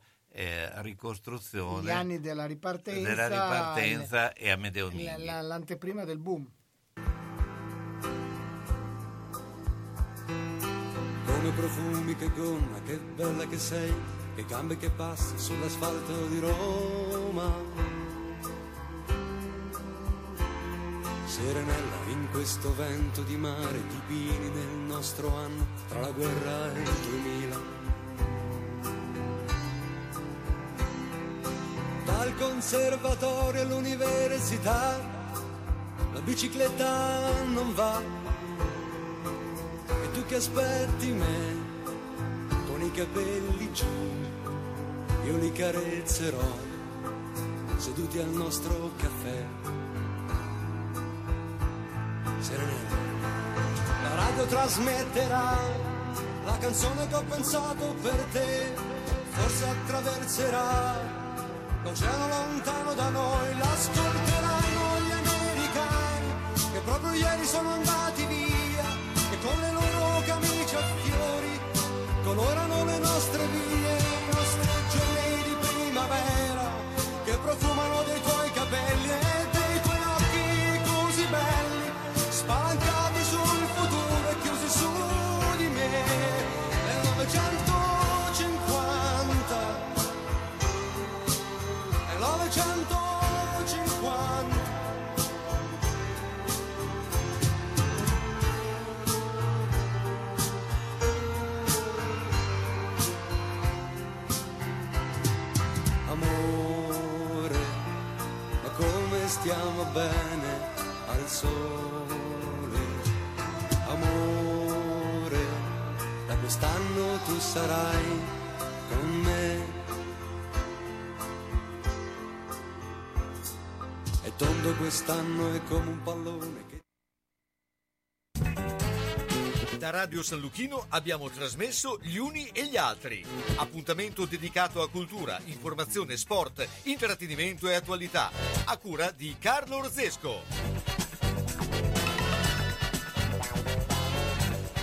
ricostruzione, gli anni della ripartenza e Amedeo Minghi, l'anteprima del boom. Come profumi, che gonna, che bella che sei, che gambe che passi sull'asfalto di Roma, serenella in questo vento di mare, di pini nel nostro anno, tra la guerra e il 2000. Dal conservatorio all'università la bicicletta non va, e tu che aspetti me con i capelli giù, io li carezzerò seduti al nostro caffè. Serenità. La radio trasmetterà la canzone che ho pensato per te, forse attraverserà l'oceano lontano da noi, l'ascolteranno gli americani che proprio ieri sono andati via, e con le loro camicie a fiori colorano le nostre vie, i nostri giorni di primavera che profumano dei tuoi capelli e dei tuoi occhi così belli, spalancati sul futuro e chiusi su di me, nel 1950 150. Amore, ma come stiamo bene al sole. Amore, da quest'anno tu sarai con me. Tondo quest'anno è come un pallone che... Da Radio San Lucchino abbiamo trasmesso Gli Uni e gli Altri, appuntamento dedicato a cultura, informazione, sport, intrattenimento e attualità, a cura di Carlo Orzesco.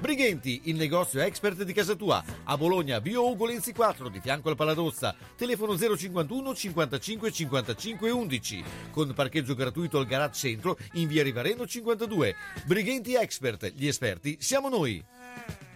Brighenti, il negozio expert di casa tua, a Bologna, via Ugo Lenzi 4, di fianco al Paladozza, telefono 051 55 55 11, con parcheggio gratuito al garage centro in via Rivareno 52. Brighenti Expert, gli esperti siamo noi!